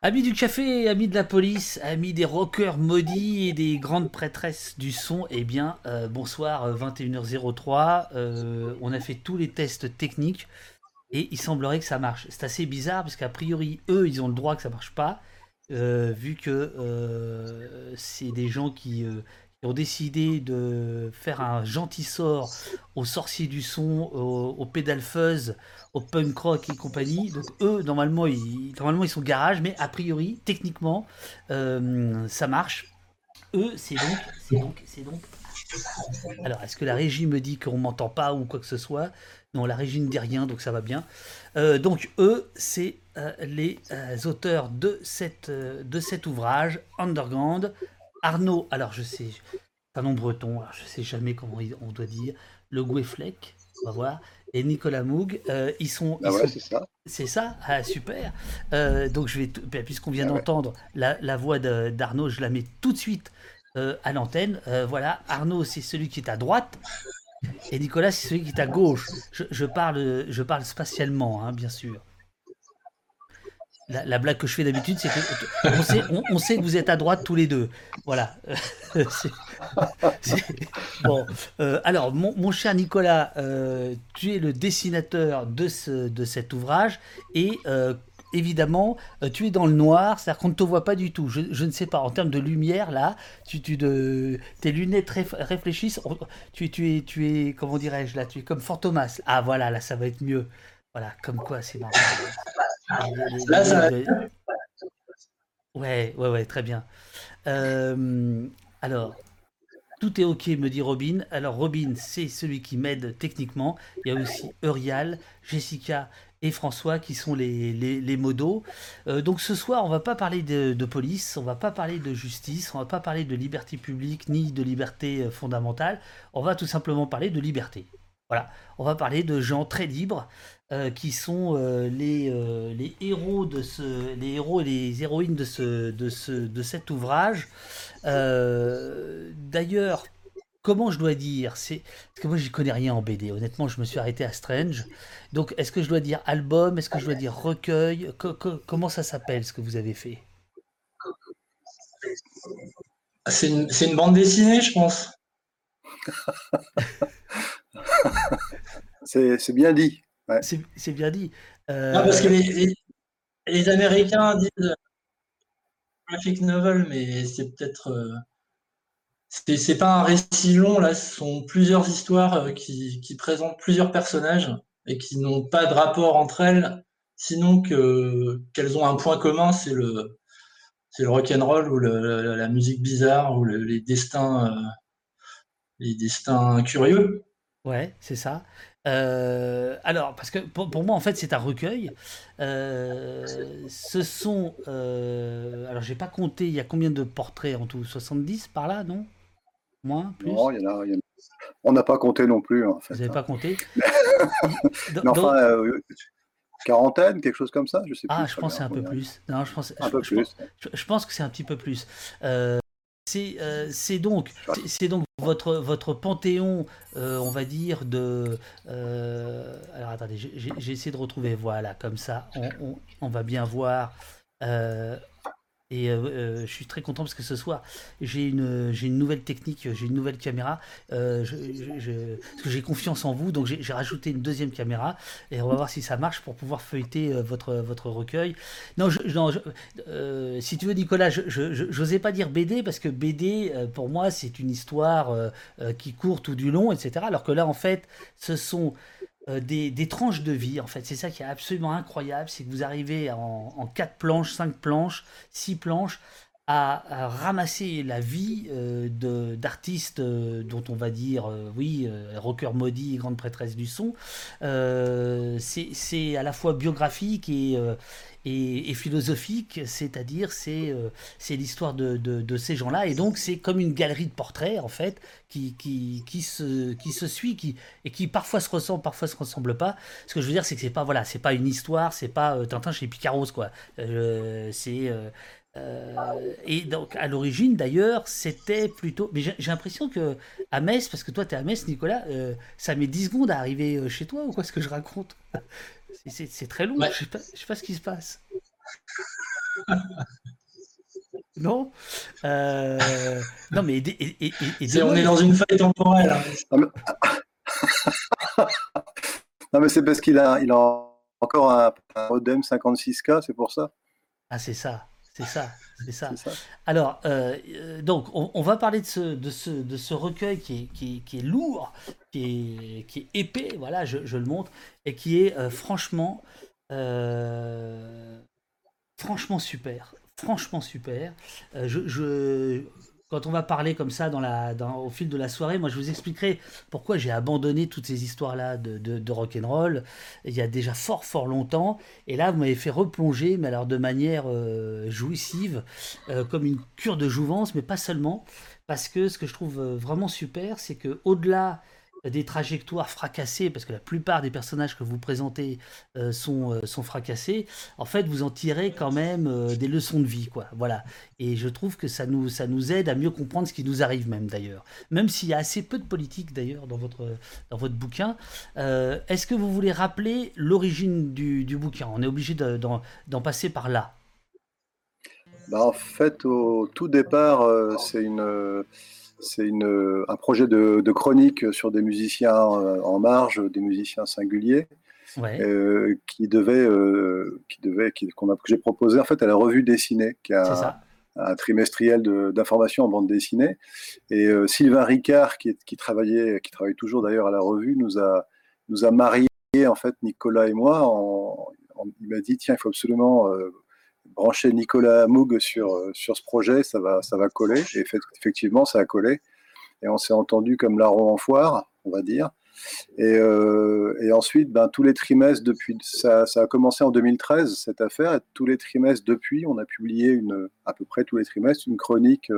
Amis du café, amis de la police, amis des rockers maudits et des grandes prêtresses du son, eh bien, bonsoir, 21h03, on a fait tous les tests techniques et il semblerait que ça marche. C'est assez bizarre parce qu'a priori, eux, ils ont le droit que ça marche pas, vu que c'est des gens qui ont décidé de faire un gentil sort aux sorciers du son, aux pédales fuzz, au punk rock et compagnie. Donc eux, normalement ils sont garage, mais a priori, techniquement, ça marche. Eux, c'est donc... Alors, est-ce que la régie me dit qu'on m'entend pas ou quoi que ce soit ? Non, la régie ne dit rien, donc ça va bien. Donc eux, c'est les auteurs de cet ouvrage, Underground. Arnaud, alors je sais, c'est un nom breton, alors je sais jamais comment on doit dire, Le Gouefflec, on va voir, et Nicolas Moog, ils sont... Ah ils ouais, sont... c'est ça. C'est ça ? Ah, super. Donc je vais, puisqu'on vient d'entendre la voix d'Arnaud, je la mets tout de suite à l'antenne. Voilà, Arnaud, c'est celui qui est à droite, et Nicolas, c'est celui qui est à gauche. Je parle spatialement, hein, bien sûr. La blague que je fais d'habitude, c'est qu'on sait que vous êtes à droite tous les deux. Voilà. Bon. Alors, mon cher Nicolas, tu es le dessinateur de cet ouvrage et évidemment, tu es dans le noir, c'est-à-dire qu'on ne te voit pas du tout. Je ne sais pas, en termes de lumière, là, tes lunettes réfléchissent. Tu es, comment dirais-je, là, tu es comme Fantomas. Ah voilà, là, ça va être mieux. Voilà, comme quoi, c'est marrant. Là, ça va. Ouais, très bien. Alors, tout est OK, me dit Robin. Alors, Robin, c'est celui qui m'aide techniquement. Il y a aussi Eurial, Jessica et François qui sont les modos. Donc, ce soir, on ne va pas parler de police, on ne va pas parler de justice, on ne va pas parler de liberté publique ni de liberté fondamentale. On va tout simplement parler de liberté. Voilà, on va parler de gens très libres qui sont les héros les héros et les héroïnes de cet ouvrage. D'ailleurs, comment je dois dire, parce que moi j'y connais rien en BD. Honnêtement, je me suis arrêté à Strange. Donc, est-ce que je dois dire album ? Est-ce que je dois dire recueil ? Comment ça s'appelle ce que vous avez fait ? C'est une bande dessinée, je pense. C'est bien dit. Ouais. C'est bien dit. Non, parce que les Américains disent graphic novel, mais c'est peut-être. C'est pas un récit long, là, ce sont plusieurs histoires qui présentent plusieurs personnages et qui n'ont pas de rapport entre elles, sinon qu'elles ont un point commun, c'est le rock'n'roll ou la musique bizarre ou les destins curieux. Ouais, c'est ça. Alors, parce que pour moi, en fait, c'est un recueil. Ce sont... alors, j'ai pas compté, il y a combien de portraits en tout ? 70 par là, non ? Moins, plus ? Non, il y en a... On n'a pas compté non plus, en fait. Vous n'avez pas compté ? Mais enfin, quarantaine, quelque chose comme ça, je sais plus. Ah, je pense que c'est un peu plus. Non, je pense que c'est un petit peu plus. C'est donc votre panthéon, on va dire, de... alors, attendez, j'ai essayé de retrouver. Voilà, comme ça, on va bien voir. Je suis très content parce que ce soir, j'ai une nouvelle technique, j'ai une nouvelle caméra. Parce que j'ai confiance en vous, donc j'ai rajouté une deuxième caméra. Et on va voir si ça marche pour pouvoir feuilleter votre recueil. Non, si tu veux, Nicolas, je n'osais pas dire BD parce que BD, pour moi, c'est une histoire qui court tout du long, etc. Alors que là, en fait, ce sont... Des tranches de vie, en fait. C'est ça qui est absolument incroyable, c'est que vous arrivez en 4 planches, 5 planches, 6 planches à ramasser la vie d'artistes dont on va dire, rocker maudit, grande prêtresse du son. C'est à la fois biographique et philosophique, c'est-à-dire c'est l'histoire de ces gens-là, et donc c'est comme une galerie de portraits en fait qui se suit, et qui parfois se ressemble, parfois se ressemble pas. Ce que je veux dire, c'est que c'est pas une histoire, c'est pas Tintin chez Picaros, quoi. Et donc à l'origine d'ailleurs c'était plutôt, mais j'ai l'impression que à Metz, parce que toi t'es à Metz, Nicolas, ça met 10 secondes à arriver chez toi ou quoi, ce que je raconte? C'est très long, ouais. Je sais pas ce qui se passe. Non, non, mais on est dans une faille temporelle. Hein. Non, mais c'est parce qu'il a encore un modem 56K, c'est pour ça. Ah, c'est ça. Alors, donc, on va parler de ce recueil qui est lourd, qui est épais. Voilà, je le montre, et qui est franchement super. Franchement super. Quand on va parler comme ça au fil de la soirée, moi je vous expliquerai pourquoi j'ai abandonné toutes ces histoires-là de rock'n'roll il y a déjà fort fort longtemps. Et là vous m'avez fait replonger, mais alors de manière jouissive, comme une cure de jouvence, mais pas seulement, parce que ce que je trouve vraiment super, c'est que au-delà des trajectoires fracassées, parce que la plupart des personnages que vous présentez sont fracassés, en fait vous en tirez quand même des leçons de vie, quoi. Voilà. Et je trouve que ça nous aide à mieux comprendre ce qui nous arrive, même d'ailleurs, même s'il y a assez peu de politique d'ailleurs dans votre bouquin. Est-ce que vous voulez rappeler l'origine du bouquin? On est obligé d'en passer par là. Bah, en fait, au tout départ, c'est un projet de chronique sur des musiciens en marge, des musiciens singuliers, ouais. Que j'ai proposé en fait à la Revue Dessinée, qui a un trimestriel d'information en bande dessinée. Et Sylvain Ricard, qui travaille toujours d'ailleurs à la Revue, nous a mariés en fait, Nicolas et moi. Il m'a dit tiens, il faut absolument brancher Nicolas Moog sur ce projet, ça va coller. Et effectivement, ça a collé. Et on s'est entendu comme larron en foire, on va dire. Et ensuite, tous les trimestres depuis, ça a commencé en 2013, cette affaire. Et tous les trimestres depuis, on a publié à peu près tous les trimestres une chronique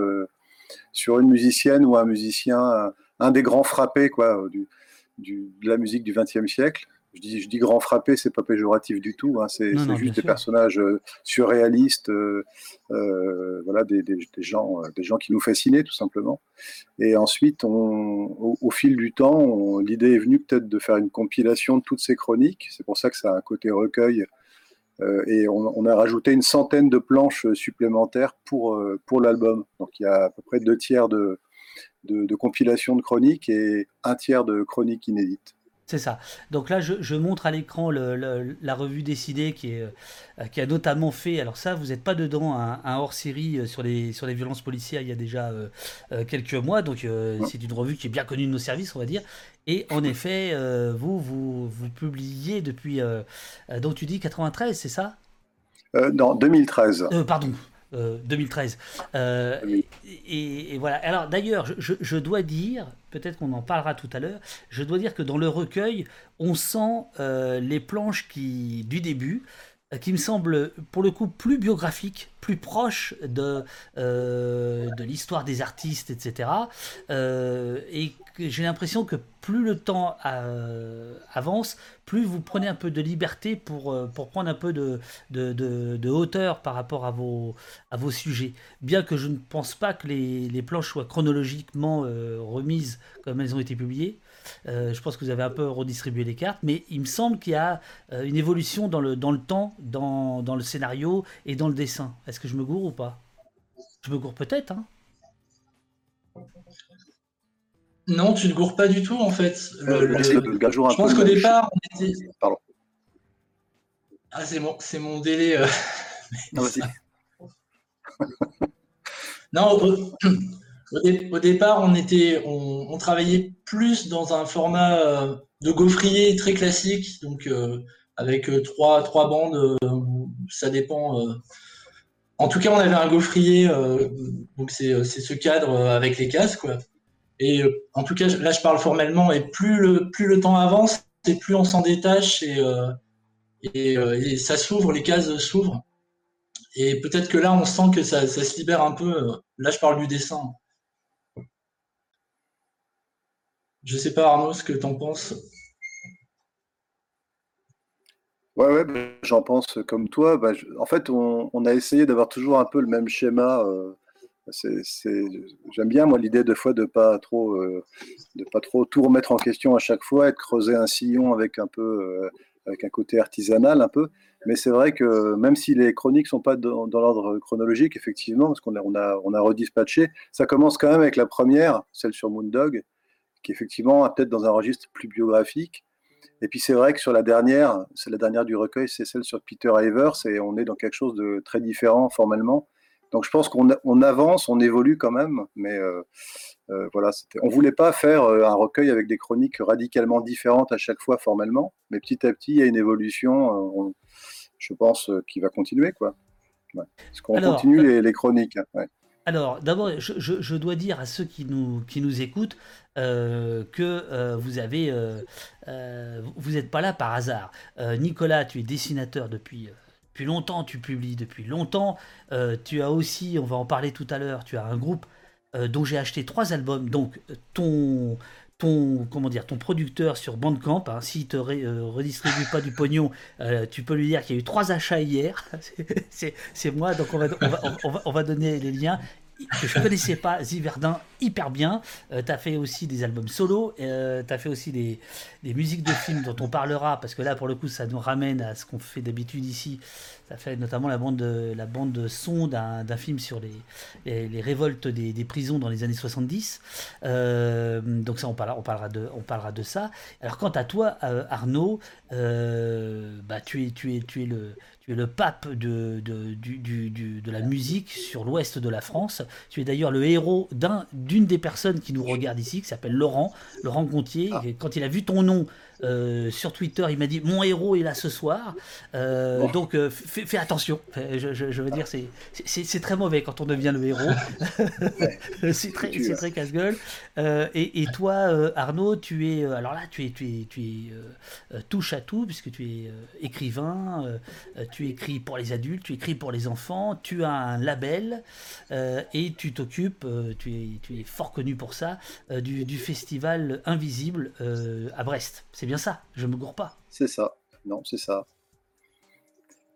sur une musicienne ou un musicien, un des grands frappés quoi, de la musique du XXe siècle. Je dis grand frappé, c'est pas péjoratif du tout. Hein, c'est juste des personnages surréalistes, voilà, des gens qui nous fascinaient tout simplement. Et ensuite, au fil du temps, l'idée est venue peut-être de faire une compilation de toutes ces chroniques. C'est pour ça que ça a un côté recueil. Et on a rajouté une centaine de planches supplémentaires pour l'album. Donc il y a à peu près 2/3 de compilation de chroniques et 1/3 de chroniques inédites. C'est ça. Donc là, je montre à l'écran la Revue Dessinée qui a notamment fait, alors ça, vous n'êtes pas dedans, un hors-série sur les violences policières il y a déjà quelques mois. Donc c'est une revue qui est bien connue de nos services, on va dire. Et en effet, vous publiez depuis, donc tu dis 93, c'est ça ? Non, 2013. 2013. Oui. et voilà. Alors d'ailleurs, je dois dire, peut-être qu'on en parlera tout à l'heure, je dois dire que dans le recueil, on sent les planches du début, qui me semblent pour le coup plus biographiques, plus proches de l'histoire des artistes, etc. Et j'ai l'impression que plus le temps avance, plus vous prenez un peu de liberté pour prendre un peu de hauteur par rapport à vos sujets. Bien que je ne pense pas que les planches soient chronologiquement remises comme elles ont été publiées, je pense que vous avez un peu redistribué les cartes, mais il me semble qu'il y a une évolution dans le temps, dans le scénario et dans le dessin. Est-ce que je me gourre ou pas ? Je me gourre peut-être, hein ? Non, tu ne gourres pas du tout, en fait. Je pense qu'au départ, on était... Pardon. Ah, c'est mon délai. Non, non, au départ, on travaillait plus dans un format de gaufrier très classique, donc avec trois bandes, ça dépend... En tout cas, on avait un gaufrier, donc c'est ce cadre avec les cases, quoi. Et en tout cas, là, je parle formellement. Et plus le temps avance, et plus on s'en détache et ça s'ouvre, les cases s'ouvrent. Et peut-être que là, on sent que ça se libère un peu. Là, je parle du dessin. Je sais pas, Arnaud, ce que t'en penses. Ouais, j'en pense comme toi. En fait, on a essayé d'avoir toujours un peu le même schéma. J'aime bien moi l'idée des fois de pas trop tout remettre en question à chaque fois et de creuser un sillon avec un côté artisanal un peu. Mais c'est vrai que même si les chroniques sont pas dans l'ordre chronologique, effectivement, parce qu'on a redispatché, ça commence quand même avec la première, celle sur Moondog, qui effectivement a peut-être dans un registre plus biographique. Et puis c'est vrai que sur la dernière, c'est la dernière du recueil, c'est celle sur Peter Ivers, et on est dans quelque chose de très différent formellement. Donc je pense qu'on avance, on évolue quand même, mais voilà, on ne voulait pas faire un recueil avec des chroniques radicalement différentes à chaque fois formellement, mais petit à petit, il y a une évolution, je pense, qui va continuer, quoi. Ouais. Parce qu'on continue les chroniques. Ouais. Alors, d'abord, je dois dire à ceux qui nous écoutent que vous n'êtes pas là par hasard. Nicolas, tu es dessinateur depuis longtemps, tu publies depuis longtemps. Tu as aussi, on va en parler tout à l'heure, tu as un groupe dont j'ai acheté 3 albums. Donc, ton producteur sur Bandcamp, hein, s'il te redistribue pas du pognon, tu peux lui dire qu'il y a eu 3 achats hier. c'est moi, donc on va donner les liens. Que je ne connaissais pas, Ziverdin, hyper bien. Tu as fait aussi des albums solo, tu as fait aussi des musiques de films dont on parlera, parce que là, pour le coup, ça nous ramène à ce qu'on fait d'habitude ici. Tu as fait notamment la bande son d'un film sur les révoltes des prisons dans les années 70. Donc ça, on parlera de ça. Alors quant à toi, Arnaud, tu es le... le pape de la musique sur l'ouest de la France. Tu es d'ailleurs le héros d'une des personnes qui nous regarde ici, qui s'appelle Laurent Gontier. Ah. Quand il a vu ton nom sur Twitter, il m'a dit « Mon héros est là ce soir ». Donc, fais attention. Je veux dire, c'est très mauvais quand on devient le héros. C'est très casse-gueule. Et toi, Arnaud, tu es touche à tout, puisque tu es écrivain, tu écris pour les adultes, tu écris pour les enfants, tu as un label et tu t'occupes, tu es fort connu pour ça, du Festival Invisible à Brest. C'est bien ça, je ne me gourre pas. C'est ça, non, c'est ça.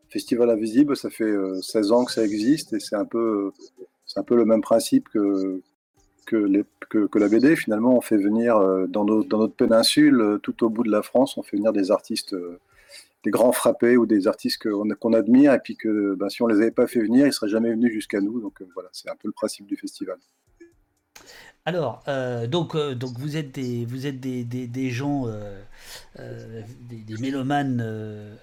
Festival Invisible, ça fait 16 ans que ça existe et c'est un peu le même principe que la BD. Finalement, on fait venir dans notre péninsule, tout au bout de la France, on fait venir des artistes... des grands frappés ou des artistes qu'on admire et puis que si on ne les avait pas fait venir, ils ne seraient jamais venus jusqu'à nous. Donc voilà, c'est un peu le principe du festival. Alors, donc vous êtes des gens, des mélomanes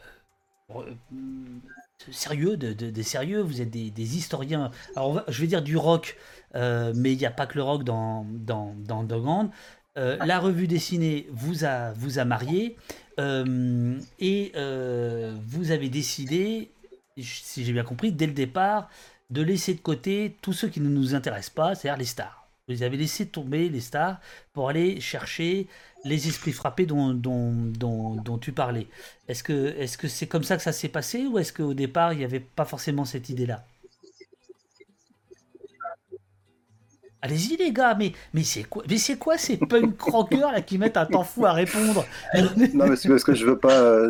sérieux, des sérieux, vous êtes des historiens. Alors je vais dire du rock, mais il n'y a pas que le rock dans Underground. La revue dessinée vous a marié et vous avez décidé, si j'ai bien compris, dès le départ, de laisser de côté tous ceux qui ne nous intéressent pas, c'est-à-dire les stars. Vous avez laissé tomber les stars pour aller chercher les esprits frappés dont tu parlais. Est-ce que c'est comme ça que ça s'est passé ou est-ce qu'au départ, il n'y avait pas forcément cette idée-là ? Allez-y les gars, mais c'est quoi ces punk rockers là qui mettent un temps fou à répondre? Non mais c'est parce que je veux pas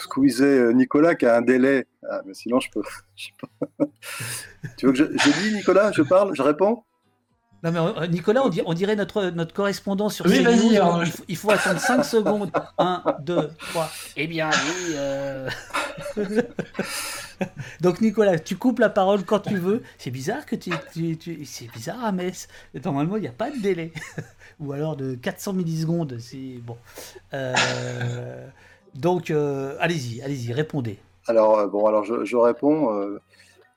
squeezer Nicolas qui a un délai. Ah, mais sinon je peux. Tu veux que je dis Nicolas, je parle, je réponds? Non mais Nicolas, on dirait notre correspondant sur CNews. Oui, hein. Il faut attendre 5 secondes. 1, 2, 3. Eh bien oui. Donc Nicolas, tu coupes la parole quand tu veux. C'est bizarre que tu... C'est bizarre à Metz. Normalement, il n'y a pas de délai. Ou alors de 400 millisecondes. C'est bon. Donc allez-y, répondez. Alors je réponds.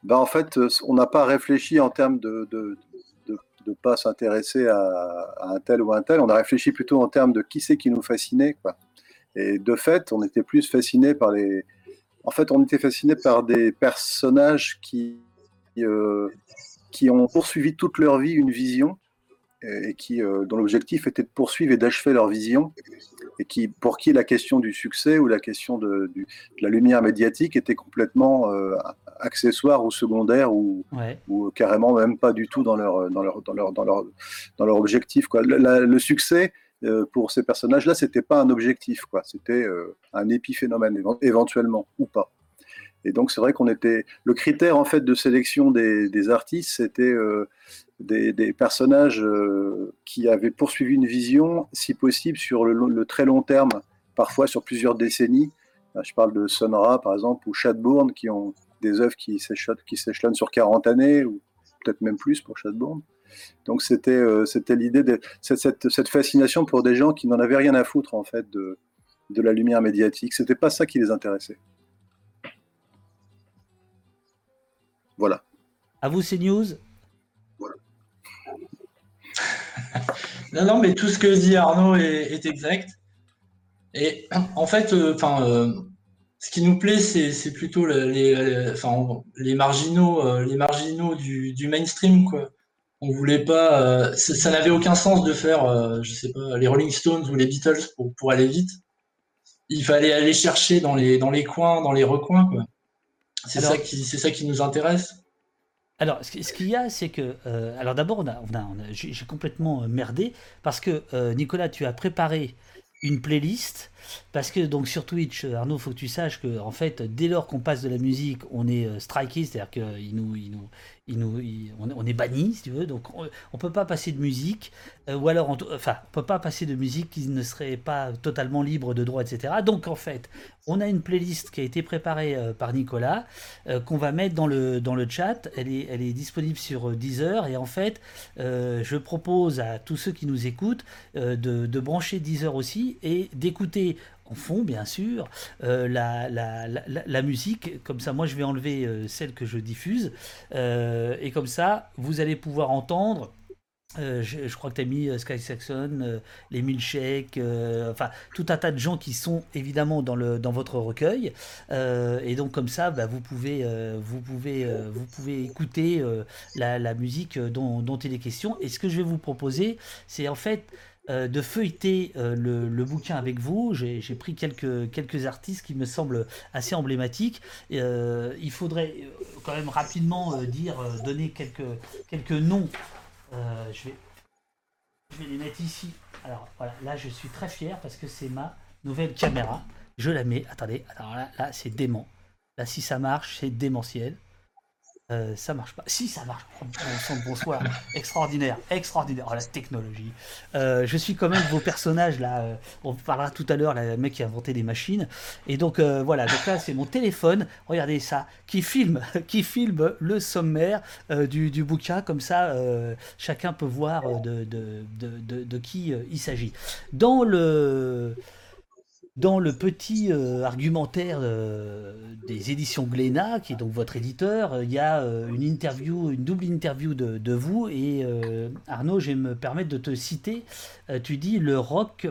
En fait, on n'a pas réfléchi en termes de pas s'intéresser à un tel ou un tel. On a réfléchi plutôt en termes de qui c'est qui nous fascinait, quoi. Et de fait, on était plus fasciné par les... En fait, on était fasciné par des personnages qui ont poursuivi toute leur vie une vision et qui, dont l'objectif était de poursuivre et d'achever leur vision et qui, pour qui la question du succès ou la question de la lumière médiatique était complètement accessoire ou secondaire ou carrément même pas du tout dans leur objectif, quoi. Le succès pour ces personnages-là, c'était pas un objectif, quoi. C'était un épiphénomène éventuellement ou pas. Et donc c'est vrai qu'on était le critère en fait de sélection des artistes, c'était des personnages qui avaient poursuivi une vision, si possible sur le très long terme, parfois sur plusieurs décennies, Je parle de Sun Ra, par exemple, ou Chadbourne, qui ont des œuvres qui s'échelonnent sur 40 années, ou peut-être même plus pour Chadbourne. Donc c'était l'idée, cette fascination pour des gens qui n'en avaient rien à foutre, en fait, de la lumière médiatique. C'était pas ça qui les intéressait. Voilà. À vous, CNews. Voilà. Non, mais tout ce que dit Arnaud est exact. Et en fait, ce qui nous plaît, c'est plutôt les marginaux du mainstream, quoi. On voulait pas, ça n'avait aucun sens de faire, je sais pas, les Rolling Stones ou les Beatles pour aller vite. Il fallait aller chercher dans les coins, dans les recoins, quoi. C'est ça qui nous intéresse. Alors, ce qu'il y a, c'est que... alors d'abord, j'ai complètement merdé, parce que, Nicolas, tu as préparé une playlist, parce que donc sur Twitch, Arnaud, faut que tu saches que, en fait, dès lors qu'on passe de la musique, on est striké, c'est-à-dire qu'on est banni, si tu veux, donc on peut pas passer de musique, ou alors, on peut pas passer de musique qui ne serait pas totalement libre de droit, etc. Donc, en fait, on a une playlist qui a été préparée par Nicolas, qu'on va mettre dans le chat. Elle est disponible sur Deezer, et en fait, je propose à tous ceux qui nous écoutent de brancher Deezer aussi et d'écouter en fond, bien sûr, la musique. Comme ça, moi, je vais enlever celle que je diffuse, et comme ça, vous allez pouvoir entendre. Je crois que tu as mis Sky Saxon, les Milkshakes, tout un tas de gens qui sont évidemment dans votre recueil, et donc comme ça, bah, vous pouvez écouter la musique dont il est question. Et ce que je vais vous proposer, c'est en fait de feuilleter le bouquin avec vous. J'ai pris quelques artistes qui me semblent assez emblématiques. Il faudrait quand même rapidement donner quelques noms. Je vais les mettre ici. Alors voilà, là je suis très fier parce que c'est ma nouvelle caméra. Je la mets. Attendez, alors là c'est dément. Là si ça marche, c'est démentiel. Ça marche pas. Si ça marche, bonsoir. Extraordinaire. Oh, la technologie. Je suis quand même vos personnages là. On parlera tout à l'heure, là, le mec qui a inventé des machines. Et donc voilà. Donc là c'est mon téléphone. Regardez ça, qui filme le sommaire du bouquin. Comme ça, chacun peut voir de qui il s'agit. Dans le petit argumentaire des éditions Glénat, qui est donc votre éditeur, il y a une double interview de vous. Et Arnaud, je vais me permettre de te citer. Tu dis « Le rock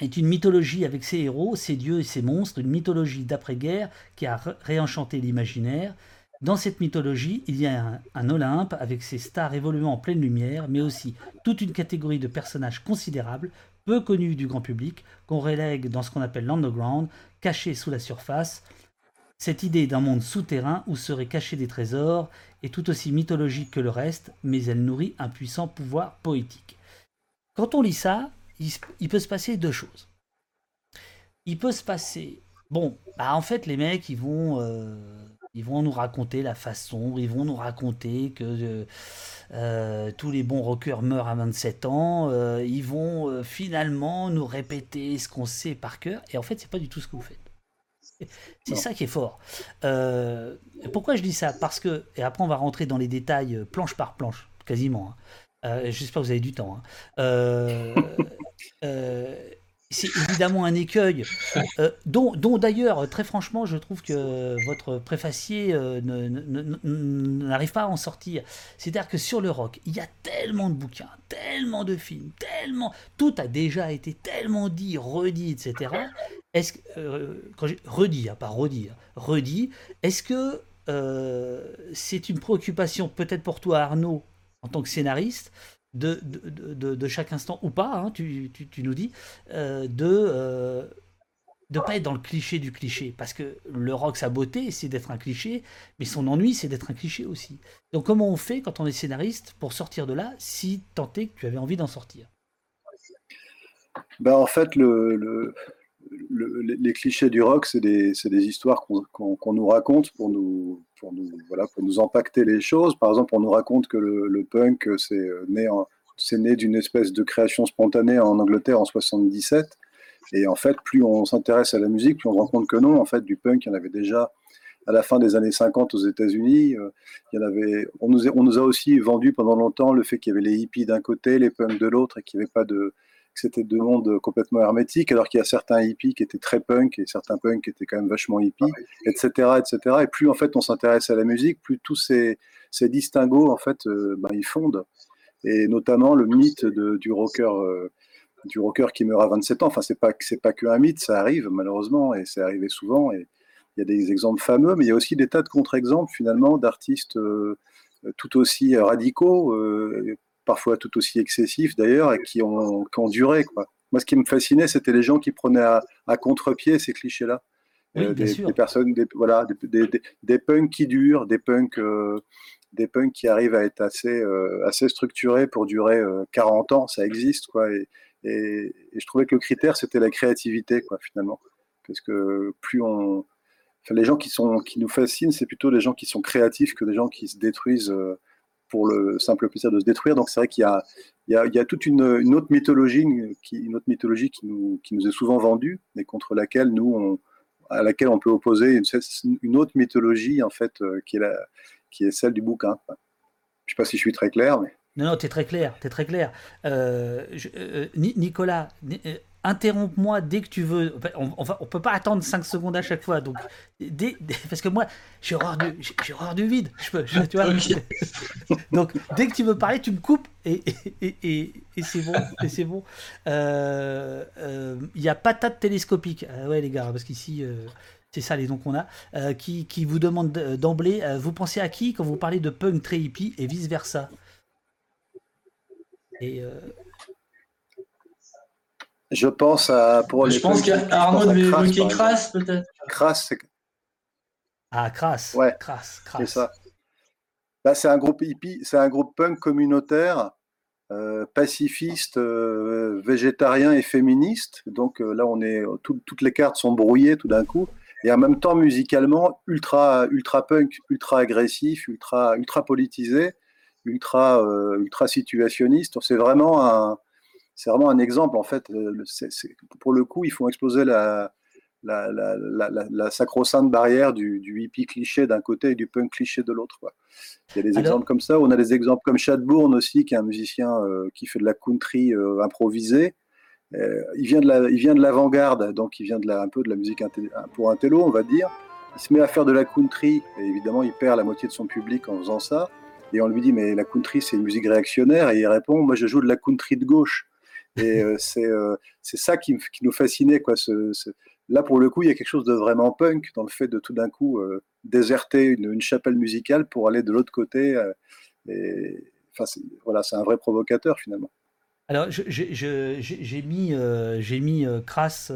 est une mythologie avec ses héros, ses dieux et ses monstres, une mythologie d'après-guerre qui a réenchanté l'imaginaire. Dans cette mythologie, il y a un Olympe avec ses stars évoluant en pleine lumière, mais aussi toute une catégorie de personnages considérables, peu connu du grand public, qu'on relègue dans ce qu'on appelle l'underground, caché sous la surface. Cette idée d'un monde souterrain où seraient cachés des trésors est tout aussi mythologique que le reste, mais elle nourrit un puissant pouvoir poétique. » Quand on lit ça, il peut se passer deux choses. Il peut se passer... Bon, bah en fait, les mecs, ils vont nous raconter la face sombre, ils vont nous raconter que tous les bons rockers meurent à 27 ans, ils vont finalement nous répéter ce qu'on sait par cœur, et en fait, c'est pas du tout ce que vous faites. C'est ça qui est fort. Pourquoi je dis ça ? Parce que, et après on va rentrer dans les détails planche par planche, quasiment, hein. J'espère que vous avez du temps, hein. C'est évidemment un écueil, dont d'ailleurs, très franchement, je trouve que votre préfacier n'arrive pas à en sortir. C'est-à-dire que sur le rock, il y a tellement de bouquins, tellement de films, tellement... Tout a déjà été tellement dit, redit, etc. Est-ce que... redit, hein, pas redire. Redit. Est-ce que c'est une préoccupation, peut-être pour toi, Arnaud, en tant que scénariste, de chaque instant ou pas, hein, tu nous dis, de pas être dans le cliché du cliché, parce que le rock, sa beauté, c'est d'être un cliché, mais son ennui, c'est d'être un cliché aussi. Donc comment on fait quand on est scénariste pour sortir de là, si tant est que tu avais envie d'en sortir ? Ben en fait, les clichés du rock, c'est des histoires qu'on nous raconte pour nous impacter les choses. Par exemple, on nous raconte que le punk, c'est né d'une espèce de création spontanée en Angleterre en 1977 Et en fait, plus on s'intéresse à la musique, plus on se rend compte que non, en fait, du punk, il y en avait déjà à la fin des années 50 aux États-Unis. Il y en avait, on nous a aussi vendu pendant longtemps le fait qu'il y avait les hippies d'un côté, les punks de l'autre, et qu'il n'y avait pas de... que c'était deux mondes complètement hermétiques, alors qu'il y a certains hippies qui étaient très punk et certains punks qui étaient quand même vachement hippies, etc., etc. Et plus en fait on s'intéresse à la musique, plus tous ces distinguos en fait, ils fondent. Et notamment le mythe du rocker qui meurt à 27 ans. Enfin, c'est pas que un mythe, ça arrive malheureusement et c'est arrivé souvent. Et il y a des exemples fameux, mais il y a aussi des tas de contre-exemples finalement d'artistes tout aussi radicaux. Parfois tout aussi excessifs d'ailleurs, et qui ont duré. Quoi. Moi, ce qui me fascinait, c'était les gens qui prenaient à contre-pied ces clichés-là. Oui, des personnes, des punks qui durent, des punks qui arrivent à être assez structurés pour durer 40 ans, ça existe. Quoi. Et je trouvais que le critère, c'était la créativité, quoi, finalement. Parce que les gens qui nous fascinent, c'est plutôt des gens qui sont créatifs que des gens qui se détruisent pour le simple plaisir de se détruire. Donc c'est vrai qu'il y a toute une autre mythologie qui nous est souvent vendue et contre laquelle on peut opposer une autre mythologie en fait qui est celle du bouquin. Enfin, je sais pas si je suis très clair, mais non, t'es très clair. Nicolas. Interromps-moi dès que tu veux. On peut pas attendre 5 secondes à chaque fois. Donc, parce que moi, j'ai horreur du vide. Tu vois, donc, dès que tu veux parler, tu me coupes et c'est bon. Il y a Patate Télescopique. Ouais, les gars, parce qu'ici, c'est ça les noms qu'on a. Qui vous demande d'emblée, vous pensez à qui quand vous parlez de punk très hippie et vice-versa ? Je pense à... Je pense qu'à Arnaud devait évoquer Crass, peut-être. Crass, c'est... Ah, Crass. Ouais, Crass. C'est ça. Là, c'est un groupe hippie, c'est un groupe punk communautaire, pacifiste, végétarien et féministe. Donc là, toutes les cartes sont brouillées tout d'un coup. Et en même temps, musicalement, ultra punk, ultra agressif, ultra politisé, ultra situationniste. C'est vraiment un... C'est vraiment un exemple, en fait. Pour le coup, ils font exploser la sacro-sainte barrière du hippie cliché d'un côté et du punk cliché de l'autre. Quoi. Il y a des exemples comme ça. On a des exemples comme Chadbourne aussi, qui est un musicien qui fait de la country improvisée. Il vient de l'avant-garde, donc il vient un peu de la musique pour un télo, on va dire. Il se met à faire de la country, et évidemment, il perd la moitié de son public en faisant ça. Et on lui dit, mais la country, c'est une musique réactionnaire. Et il répond, moi, je joue de la country de gauche. Et c'est ça qui nous fascinait, quoi. Là, pour le coup, il y a quelque chose de vraiment punk dans le fait de tout d'un coup déserter une chapelle musicale pour aller de l'autre côté. C'est un vrai provocateur, finalement. Alors, j'ai mis Crass,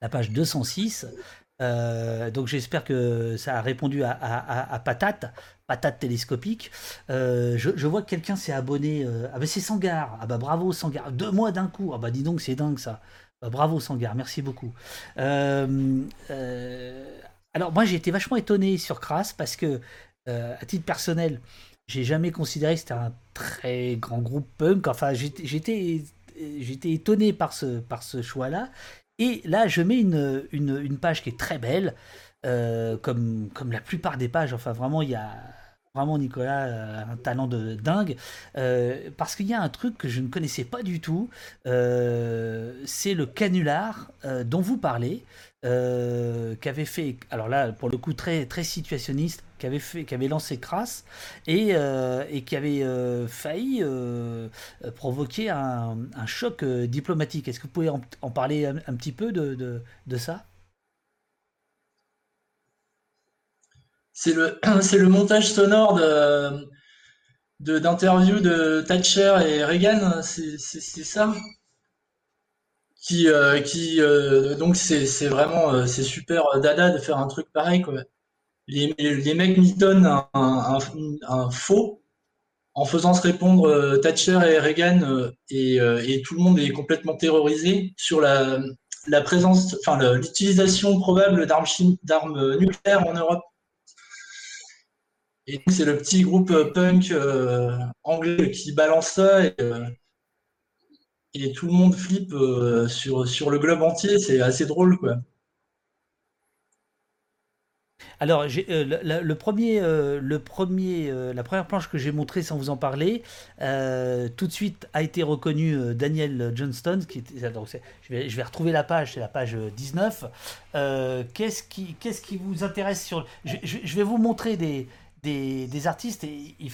la page 206. Donc j'espère que ça a répondu à Patate Télescopique. Je vois que quelqu'un s'est abonné. Ah bah c'est Sangar. Ah bah bravo Sangar. 2 mois d'un coup. Ah bah dis donc, c'est dingue ça. Bah, bravo Sangar, merci beaucoup. Alors moi j'ai été vachement étonné sur Crass parce que à titre personnel, j'ai jamais considéré que c'était un très grand groupe punk. Enfin j'étais étonné par ce choix-là. Et là, je mets une page qui est très belle, comme la plupart des pages. Enfin, vraiment, il y a vraiment, Nicolas, un talent de dingue. Parce qu'il y a un truc que je ne connaissais pas du tout. C'est le canular dont vous parlez, qu'avait fait, alors là, pour le coup, très, très situationniste, qu'avait lancé Crass et qui avait failli provoquer un choc diplomatique. Est-ce que vous pouvez en parler un petit peu de ça ? C'est le montage sonore d'interviews de Thatcher et Reagan, c'est ça. Donc c'est vraiment c'est super dada de faire un truc pareil, quoi. Les mecs mitonnent un faux en faisant se répondre Thatcher et Reagan et tout le monde est complètement terrorisé sur la présence, enfin l'utilisation probable d'armes nucléaires en Europe. Et donc c'est le petit groupe punk anglais qui balance ça. et tout le monde flippe sur le globe entier, c'est assez drôle, quoi. Alors, la première planche que j'ai montrée sans vous en parler, tout de suite a été reconnue Daniel Johnston. Je vais retrouver la page, c'est la page 19. Qu'est-ce qui vous intéresse sur... Je vais vous montrer des artistes et il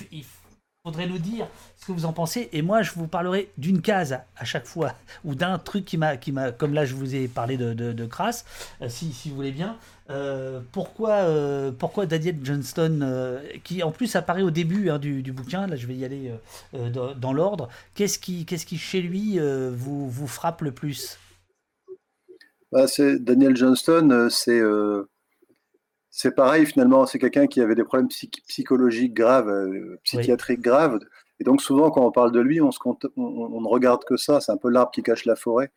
faudrait nous dire ce que vous en pensez. Et moi, je vous parlerai d'une case à chaque fois ou d'un truc qui m'a comme là, je vous ai parlé de Crass, si vous voulez bien. Pourquoi Daniel Johnston, qui en plus apparaît au début du bouquin, là je vais y aller dans l'ordre, qu'est-ce qui chez lui vous frappe le plus? Daniel Johnston, c'est pareil finalement, c'est quelqu'un qui avait des problèmes psychologiques graves, psychiatriques graves, et donc souvent quand on parle de lui, on ne regarde que ça, c'est un peu l'arbre qui cache la forêt.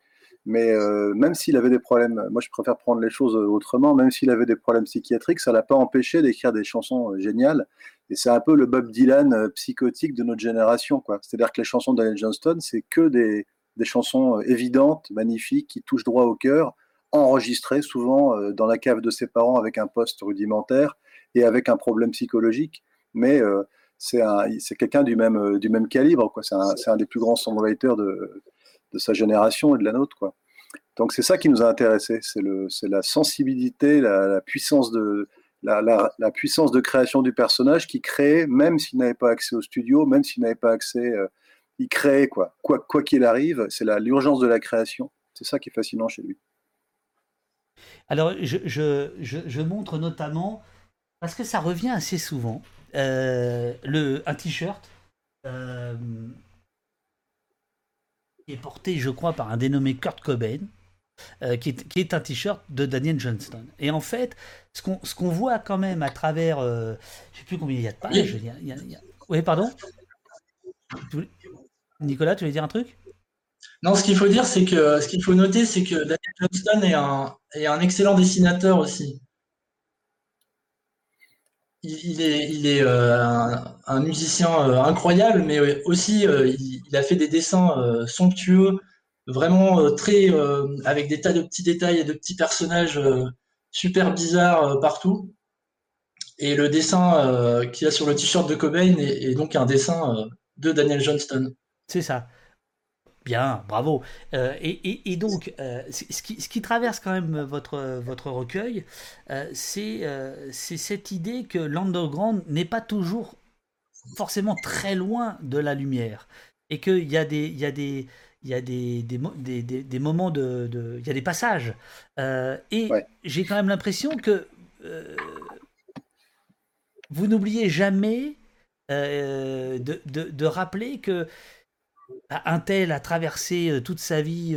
Mais même s'il avait des problèmes, moi je préfère prendre les choses autrement, même s'il avait des problèmes psychiatriques, ça ne l'a pas empêché d'écrire des chansons géniales. Et c'est un peu le Bob Dylan psychotique de notre génération, quoi. C'est-à-dire que les chansons de Daniel Johnston, c'est que des chansons évidentes, magnifiques, qui touchent droit au cœur, enregistrées souvent dans la cave de ses parents avec un poste rudimentaire et avec un problème psychologique. Mais c'est quelqu'un du même calibre, quoi. C'est un des plus grands songwriters de sa génération et de la nôtre, quoi. Donc c'est ça qui nous a intéressés, c'est la sensibilité, la puissance de création du personnage qui créait, même s'il n'avait pas accès au studio, même s'il n'avait pas accès, il créait, quoi qu'il arrive, c'est l'urgence de la création, c'est ça qui est fascinant chez lui. Alors je montre notamment, parce que ça revient assez souvent, un t-shirt est porté, je crois, par un dénommé Kurt Cobain, qui est un t-shirt de Daniel Johnston. Et en fait, ce qu'on voit quand même à travers... je ne sais plus combien il y a de pages. Oui, pardon, Nicolas, tu voulais dire un truc? Non, ce qu'il faut noter, c'est que Daniel Johnston est un excellent dessinateur aussi. Il est un musicien incroyable, mais aussi il a fait des dessins somptueux, vraiment très avec des tas de petits détails et de petits personnages super bizarres partout. Et le dessin qu'il y a sur le t-shirt de Cobain est donc un dessin de Daniel Johnston. C'est ça. Bien, bravo. Et donc, ce qui traverse quand même votre recueil, c'est cette idée que l'underground n'est pas toujours forcément très loin de la lumière, et qu'il y a des moments il y a des passages. J'ai quand même l'impression que vous n'oubliez jamais de rappeler que un tel a traversé toute sa vie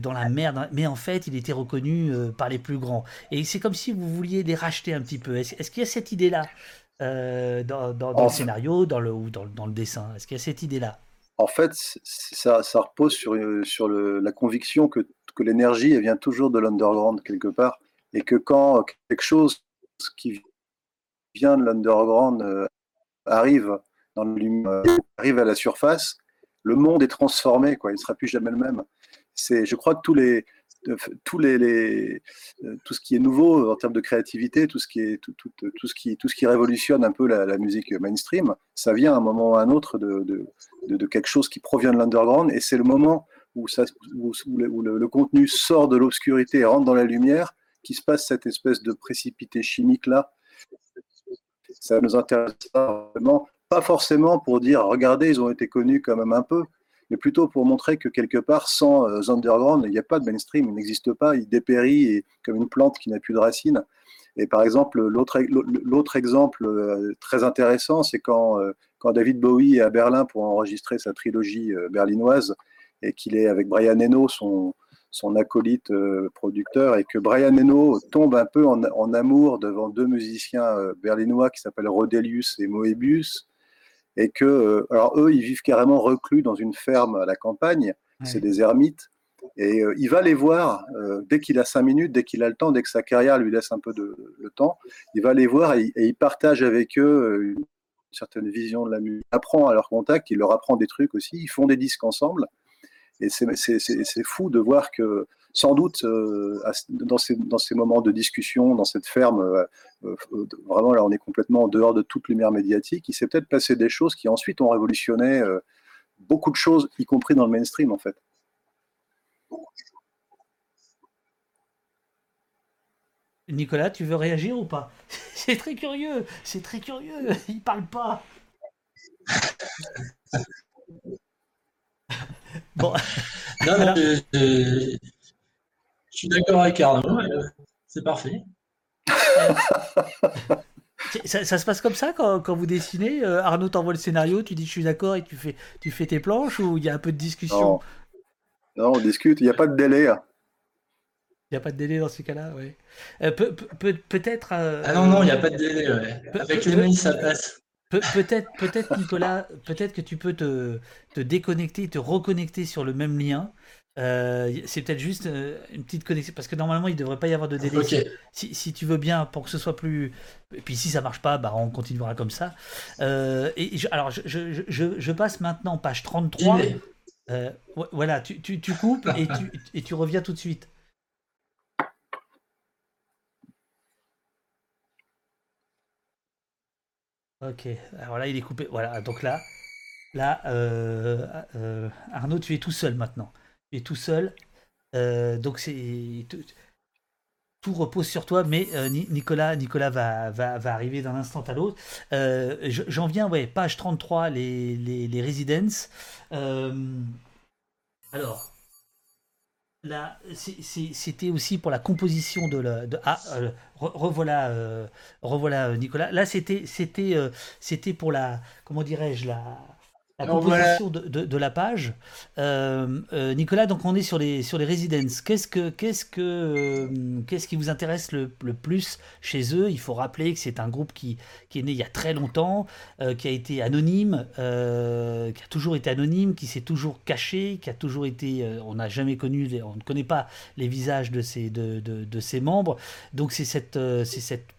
dans la merde, mais en fait, il était reconnu par les plus grands. Et c'est comme si vous vouliez les racheter un petit peu. Est-ce qu'il y a cette idée-là dans le scénario, dans le dessin? Est-ce qu'il y a cette idée-là? En fait, ça repose sur la conviction que l'énergie, elle vient toujours de l'underground quelque part, et que quand quelque chose qui vient de l'underground arrive dans le lumière, arrive à la surface, le monde est transformé, quoi. Il ne sera plus jamais le même. Je crois que tout ce qui est nouveau en termes de créativité, tout ce qui révolutionne un peu la musique mainstream, ça vient à un moment ou à un autre de quelque chose qui provient de l'underground, et c'est le moment où le contenu sort de l'obscurité et rentre dans la lumière, qui se passe cette espèce de précipité chimique là. Ça nous intéresse vraiment. Pas forcément pour dire, regardez, ils ont été connus quand même un peu, mais plutôt pour montrer que quelque part, sans underground, il n'y a pas de mainstream, il n'existe pas, il dépérit comme une plante qui n'a plus de racines. Et par exemple, l'autre exemple très intéressant, c'est quand David Bowie est à Berlin pour enregistrer sa trilogie berlinoise, et qu'il est avec Brian Eno, son acolyte producteur, et que Brian Eno tombe un peu en amour devant deux musiciens berlinois qui s'appellent Rodelius et Moebius. Et que, alors eux, ils vivent carrément reclus dans une ferme à la campagne, c'est des ermites, et il va les voir dès qu'il a 5 minutes, dès qu'il a le temps, dès que sa carrière lui laisse un peu le temps, il va les voir et il partage avec eux une certaine vision de la musique, il apprend à leur contact, il leur apprend des trucs aussi, ils font des disques ensemble, Et c'est fou de voir que, sans doute, dans ces moments de discussion, dans cette ferme, vraiment là, on est complètement en dehors de toute lumière médiatique, il s'est peut-être passé des choses qui ensuite ont révolutionné beaucoup de choses, y compris dans le mainstream, en fait. Nicolas, tu veux réagir ou pas ? C'est très curieux, il parle pas. Bon. Non, je suis d'accord avec Arnaud, c'est parfait. Ça se passe comme ça quand vous dessinez ? Arnaud t'envoie le scénario, tu dis je suis d'accord et tu fais tes planches, ou il y a un peu de discussion ? Non, on discute, il n'y a pas de délai. Il n'y a pas de délai dans ces cas-là, oui. Peut-être... Non, il n'y a pas de délai, ouais. Avec les mails, ça passe. Peut-être, Nicolas, peut-être que tu peux te déconnecter, te reconnecter sur le même lien. C'est peut-être juste une petite connexion, parce que normalement, il ne devrait pas y avoir de délai. Okay. Si tu veux bien, pour que ce soit plus... Et puis si ça ne marche pas, bah, on continuera comme ça. Je passe maintenant, page 33. Voilà, tu coupes et tu reviens tout de suite. Ok, alors là il est coupé, voilà, donc là, Arnaud, tu es tout seul maintenant, donc c'est tout repose sur toi, mais Nicolas va arriver d'un instant à l'autre. J'en viens, ouais, page 33, les Residents. Alors, là, c'était aussi pour la composition revoilà Nicolas. Là, c'était pour la, comment dirais-je, la composition de la page. Nicolas, donc on est sur les Residents. Qu'est-ce qui vous intéresse le plus chez eux ? Il faut rappeler que c'est un groupe qui est né il y a très longtemps, qui a été anonyme, qui a toujours été anonyme, qui s'est toujours caché, qui a toujours été. On n'a jamais connu, on ne connaît pas les visages de ses membres. Donc c'est cette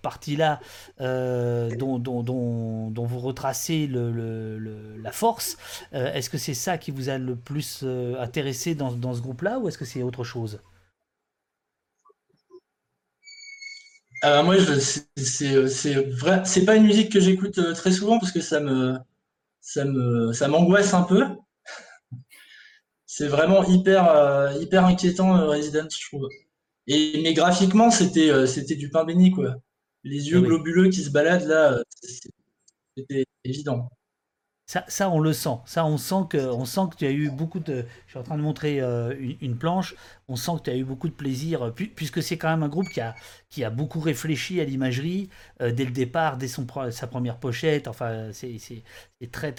partie-là dont vous retracez la force. Est-ce que c'est ça qui vous a le plus intéressé dans ce groupe-là, ou est-ce que c'est autre chose ? Moi, c'est pas une musique que j'écoute très souvent, parce que ça m'angoisse un peu. C'est vraiment hyper inquiétant, Resident, je trouve. Mais graphiquement, c'était du pain béni, quoi. Les yeux globuleux qui se baladent là, c'était évident. Ça, on le sent. Ça, on sent que tu as eu beaucoup de... Je suis en train de montrer une planche. On sent que tu as eu beaucoup de plaisir, puisque c'est quand même un groupe qui a beaucoup réfléchi à l'imagerie dès le départ, dès sa première pochette. Enfin, c'est très,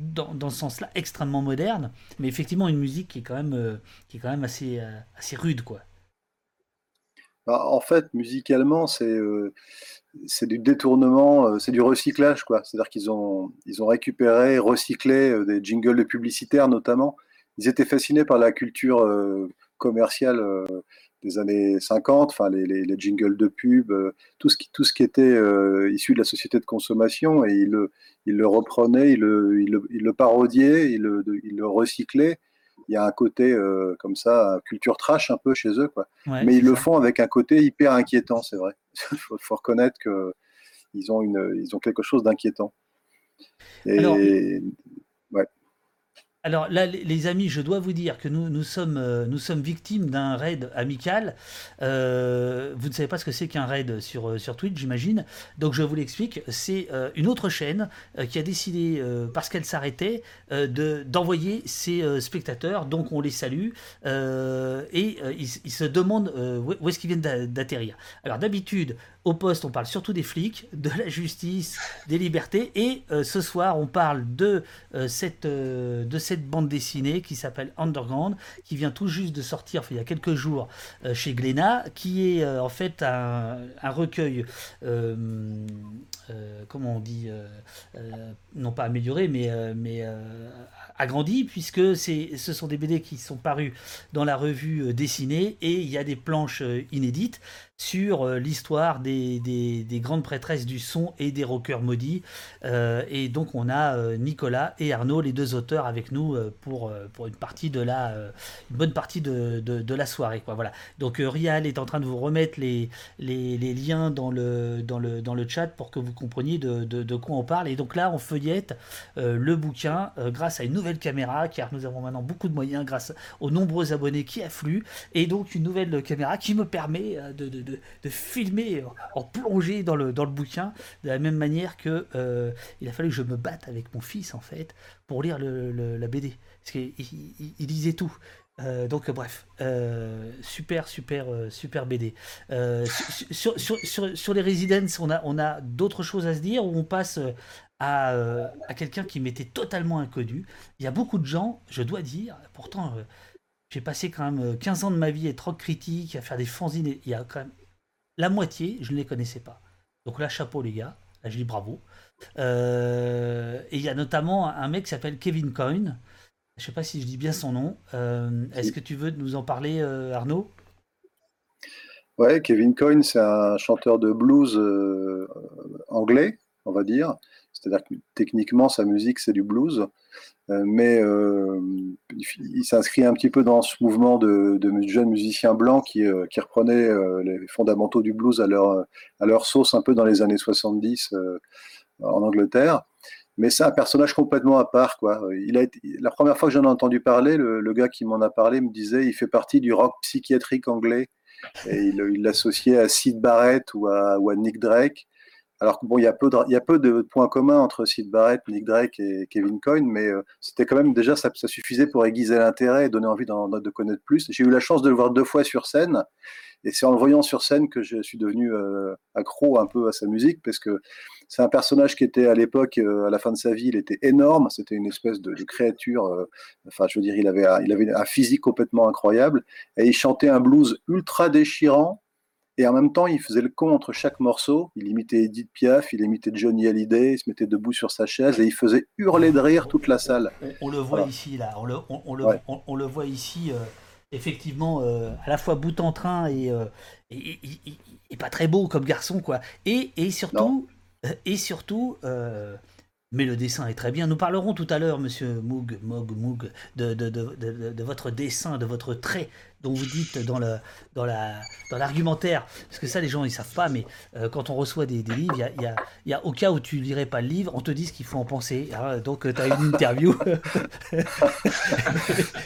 dans ce sens-là, extrêmement moderne. Mais effectivement, une musique qui est quand même assez rude, quoi. En fait, musicalement, c'est du détournement, c'est du recyclage, quoi. C'est-à-dire qu'ils ont récupéré, recyclé des jingles de publicitaires notamment. Ils étaient fascinés par la culture commerciale des années 50, enfin les jingles de pub, tout ce qui était issu de la société de consommation, et ils le reprenaient, ils le parodiaient, ils le recyclaient. Il y a un côté comme ça, culture trash un peu chez eux, quoi. Ouais, mais ils le font avec un côté hyper inquiétant, c'est vrai. Il faut reconnaître qu'ils ont quelque chose d'inquiétant. Et alors, ouais. Alors là, les amis, je dois vous dire que nous sommes victimes d'un raid amical. Vous ne savez pas ce que c'est qu'un raid sur Twitch, j'imagine. Donc je vous l'explique. C'est une autre chaîne qui a décidé, parce qu'elle s'arrêtait, d'envoyer ses spectateurs. Donc on les salue et ils se demandent où est-ce qu'ils viennent d'atterrir. Alors d'habitude, au poste, on parle surtout des flics, de la justice, des libertés. Et ce soir, on parle de cette bande dessinée qui s'appelle Underground, qui vient tout juste de sortir, il y a quelques jours, chez Glénat, qui est en fait un recueil, comment on dit, non pas amélioré, mais agrandi, puisque ce sont des BD qui sont parus dans la revue dessinée, et il y a des planches inédites sur l'histoire des grandes prêtresses du son et des rockers maudits. Et donc on a Nicolas et Arnaud, les deux auteurs, avec nous pour une partie de la une bonne partie de la soirée, quoi. Voilà. Donc Rial est en train de vous remettre les liens dans le chat pour que vous compreniez de quoi on parle. Et donc là on feuillette le bouquin grâce à une nouvelle caméra, car nous avons maintenant beaucoup de moyens grâce aux nombreux abonnés qui affluent, et donc une nouvelle caméra qui me permet de filmer en plongée dans le bouquin, de la même manière que il a fallu que je me batte avec mon fils en fait pour lire la BD, parce qu'il lisait tout. Donc bref, super BD. Sur les Residences, on a d'autres choses à se dire, où on passe à quelqu'un qui m'était totalement inconnu. Il y a beaucoup de gens, je dois dire, pourtant j'ai passé quand même 15 ans de ma vie à être rock critique, à faire des fanzines, il y a quand même la moitié, je ne les connaissais pas. Donc là, chapeau les gars, là je dis bravo. Et il y a notamment un mec qui s'appelle Kevin Coyne. Je ne sais pas si je dis bien son nom. Est-ce que tu veux nous en parler, Arnaud ? Ouais, Kevin Coyne, c'est un chanteur de blues anglais, on va dire. C'est-à-dire que techniquement, sa musique, c'est du blues. Mais il s'inscrit un petit peu dans ce mouvement de jeunes musiciens blancs qui reprenaient les fondamentaux du blues à leur sauce, un peu dans les années 70 en Angleterre. Mais c'est un personnage complètement à part, quoi. La première fois que j'en ai entendu parler, le gars qui m'en a parlé me disait il fait partie du rock psychiatrique anglais. Et il l'associait à Syd Barrett ou à Nick Drake. Alors que bon, il y a peu de points communs entre Syd Barrett, Nick Drake et Kevin Coyne, mais c'était quand même déjà, ça suffisait pour aiguiser l'intérêt et donner envie de connaître plus. J'ai eu la chance de le voir 2 fois sur scène. Et c'est en le voyant sur scène que je suis devenu accro un peu à sa musique, parce que c'est un personnage qui était à l'époque, à la fin de sa vie, il était énorme, c'était une espèce de créature, enfin je veux dire, il avait un physique complètement incroyable, et il chantait un blues ultra déchirant, et en même temps il faisait le con entre chaque morceau, il imitait Edith Piaf, il imitait Johnny Hallyday, il se mettait debout sur sa chaise, et il faisait hurler de rire toute la salle. On le voit ici, là, on le voit ici... Effectivement, à la fois bout en train et pas très beau comme garçon, quoi. Et surtout, mais le dessin est très bien. Nous parlerons tout à l'heure, monsieur Moog, de votre dessin, de votre trait dont vous dites dans l'argumentaire, parce que ça les gens ils savent pas, mais quand on reçoit des livres, il y a au cas où tu lirais pas le livre, on te dit ce qu'il faut en penser, hein, donc tu as une interview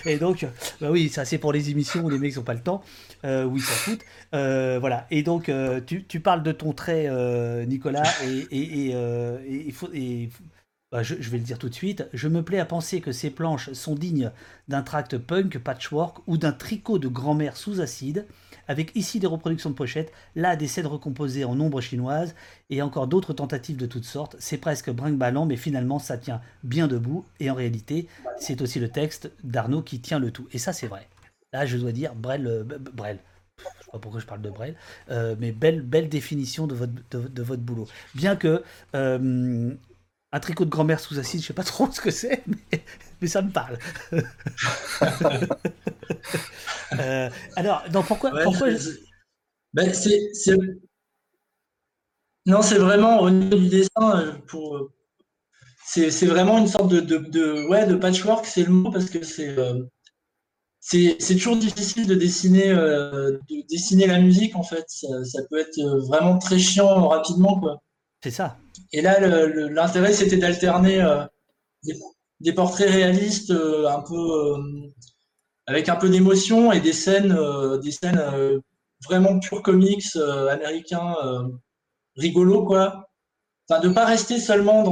et donc bah oui, ça c'est pour les émissions où les mecs n'ont pas le temps, où ils s'en foutent, voilà, et donc tu parles de ton trait, Nicolas, et je vais le dire tout de suite, je me plais à penser que ces planches sont dignes d'un tract punk patchwork ou d'un tricot de grand-mère sous acide, avec ici des reproductions de pochettes, là des scènes recomposées en ombre chinoise, et encore d'autres tentatives de toutes sortes. C'est presque brinque-ballant, mais finalement ça tient bien debout, et en réalité c'est aussi le texte d'Arnaud qui tient le tout. Et ça c'est vrai. Là je dois dire, Brel. Je sais pas pourquoi je parle de Brel, mais belle définition de votre boulot. Bien que... un tricot de grand-mère sous acide, je sais pas trop ce que c'est, mais ça me parle. Alors, non, c'est vraiment au niveau du dessin, c'est vraiment une sorte de patchwork, c'est le mot, parce que c'est toujours difficile de dessiner la musique en fait. Ça peut être vraiment très chiant rapidement, quoi. C'est ça. Et là, l'intérêt, c'était d'alterner des portraits réalistes un peu avec un peu d'émotion et des scènes vraiment pure comics américains rigolos, quoi. Enfin, de ne pas rester seulement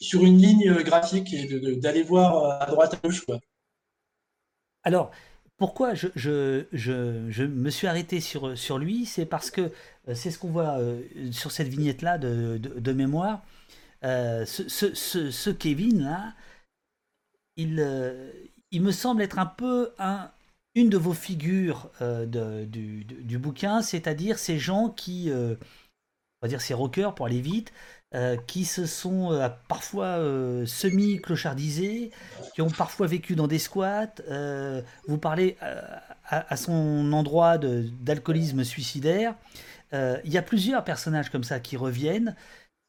sur une ligne graphique et d'aller voir à droite à gauche, quoi. Alors. Pourquoi je me suis arrêté sur lui, c'est parce que c'est ce qu'on voit sur cette vignette-là de mémoire. Ce Kevin-là, il me semble être un peu une de vos figures du bouquin, c'est-à-dire ces gens on va dire ces rockers pour aller vite, qui se sont parfois semi-clochardisés, qui ont parfois vécu dans des squats. Vous parlez à son endroit d'alcoolisme suicidaire. Il y a plusieurs personnages comme ça qui reviennent.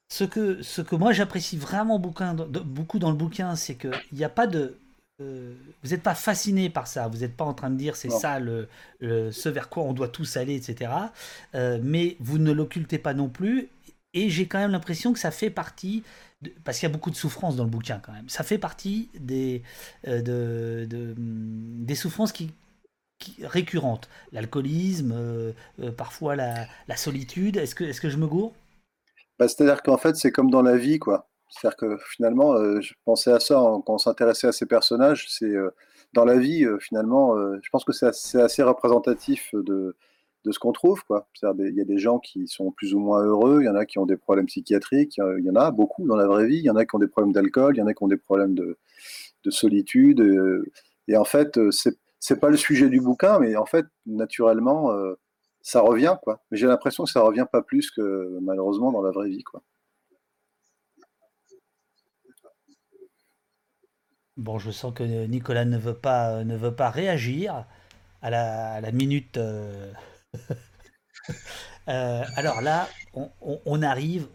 Ce que moi j'apprécie vraiment beaucoup dans le bouquin, c'est que il n'y a pas de vous n'êtes pas fasciné par ça, vous n'êtes pas en train de dire c'est ça ce vers quoi on doit tous aller, etc. Mais vous ne l'occultez pas non plus, et j'ai quand même l'impression que ça fait partie parce qu'il y a beaucoup de souffrances dans le bouquin quand même, ça fait partie des souffrances qui récurrentes, l'alcoolisme, parfois la solitude. Est-ce que je me gourre? C'est-à-dire qu'en fait c'est comme dans la vie, quoi. C'est-à-dire que finalement, je pensais à ça quand on s'intéressait à ces personnages. C'est dans la vie, finalement, je pense que c'est assez représentatif de ce qu'on trouve, quoi. C'est-à-dire il y a des gens qui sont plus ou moins heureux, il y en a qui ont des problèmes psychiatriques, il y en a beaucoup dans la vraie vie, il y en a qui ont des problèmes d'alcool, il y en a qui ont des problèmes de solitude. Et en fait, c'est pas le sujet du bouquin, mais en fait, naturellement, ça revient, quoi. Mais j'ai l'impression que ça revient pas plus que malheureusement dans la vraie vie, quoi. Bon, je sens que Nicolas ne veut pas réagir à la minute. Alors là, on arrive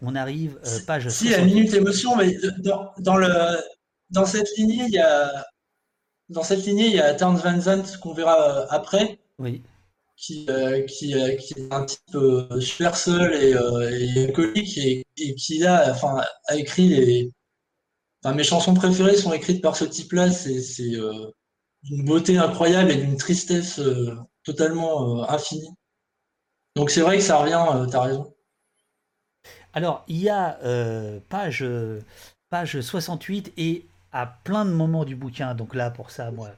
page. Si, la minute émotion, mais dans cette lignée, il y a Townes Van Zandt qu'on verra après. Oui. Qui est un type super seul et alcoolique et qui là, enfin, a écrit les. Enfin, mes chansons préférées sont écrites par ce type-là, c'est d'une beauté incroyable et d'une tristesse totalement infinie. Donc c'est vrai que ça revient, t'as raison. Alors, il y a page 68 et à plein de moments du bouquin, donc là pour ça, moi,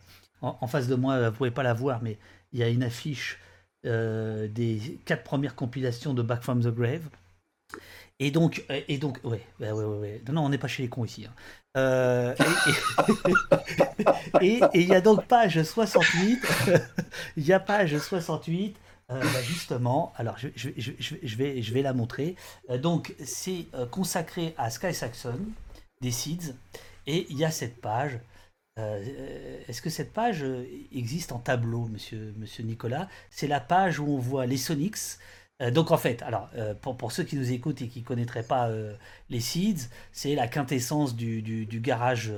en face de moi, vous ne pouvez pas la voir, mais il y a une affiche des 4 premières compilations de Back from the Grave. Et donc, ouais. Non, on n'est pas chez les cons ici. Hein. Et il y a donc page 68. Il y a page 68, justement. Alors, je vais la montrer. Donc, c'est consacré à Sky Saxon, des Seeds. Et il y a cette page. Est-ce que cette page existe en tableau, monsieur Nicolas? C'est la page où on voit les Sonics. Donc en fait, alors pour ceux qui nous écoutent et qui ne connaîtraient pas les Seeds, c'est la quintessence du garage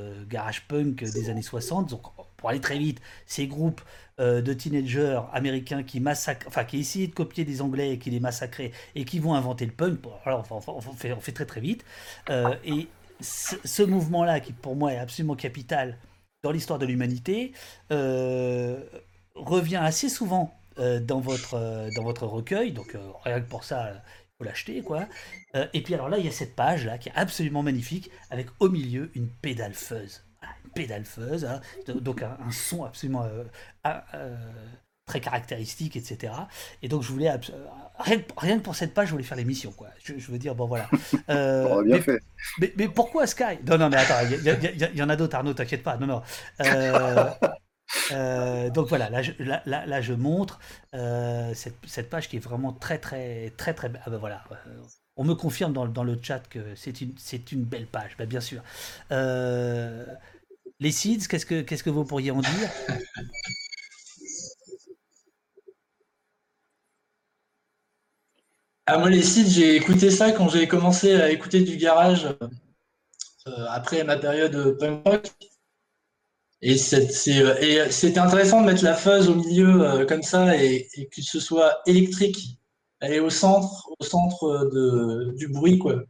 punk des années 60. Donc pour aller très vite, ces groupes de teenagers américains qui essayaient de copier des Anglais et qui les massacraient et qui vont inventer le punk. Alors on fait très très vite. Et ce mouvement-là, qui pour moi est absolument capital dans l'histoire de l'humanité, revient assez souvent. Dans votre recueil, donc rien que pour ça, il faut l'acheter, quoi. Et puis alors là, il y a cette page là qui est absolument magnifique, avec au milieu une pédale fuzz, hein, donc un son absolument très caractéristique, etc. Et donc je voulais rien que pour cette page, je voulais faire l'émission, quoi. Je veux dire, bon voilà. On a bien fait. Mais pourquoi Sky ? Non, mais attends, il y en a d'autres, Arnaud, t'inquiète pas. Non. Donc voilà, là je montre cette page qui est vraiment très très très très belle. Ah ben voilà, on me confirme dans le chat que c'est une belle page, ben bien sûr. Les Seeds, qu'est-ce que vous pourriez en dire? Ah, moi les Seeds, j'ai écouté ça quand j'ai commencé à écouter du garage après ma période punk rock. Et c'était intéressant de mettre la fuzz au milieu comme ça et que ce soit électrique. Elle est au centre du bruit, quoi.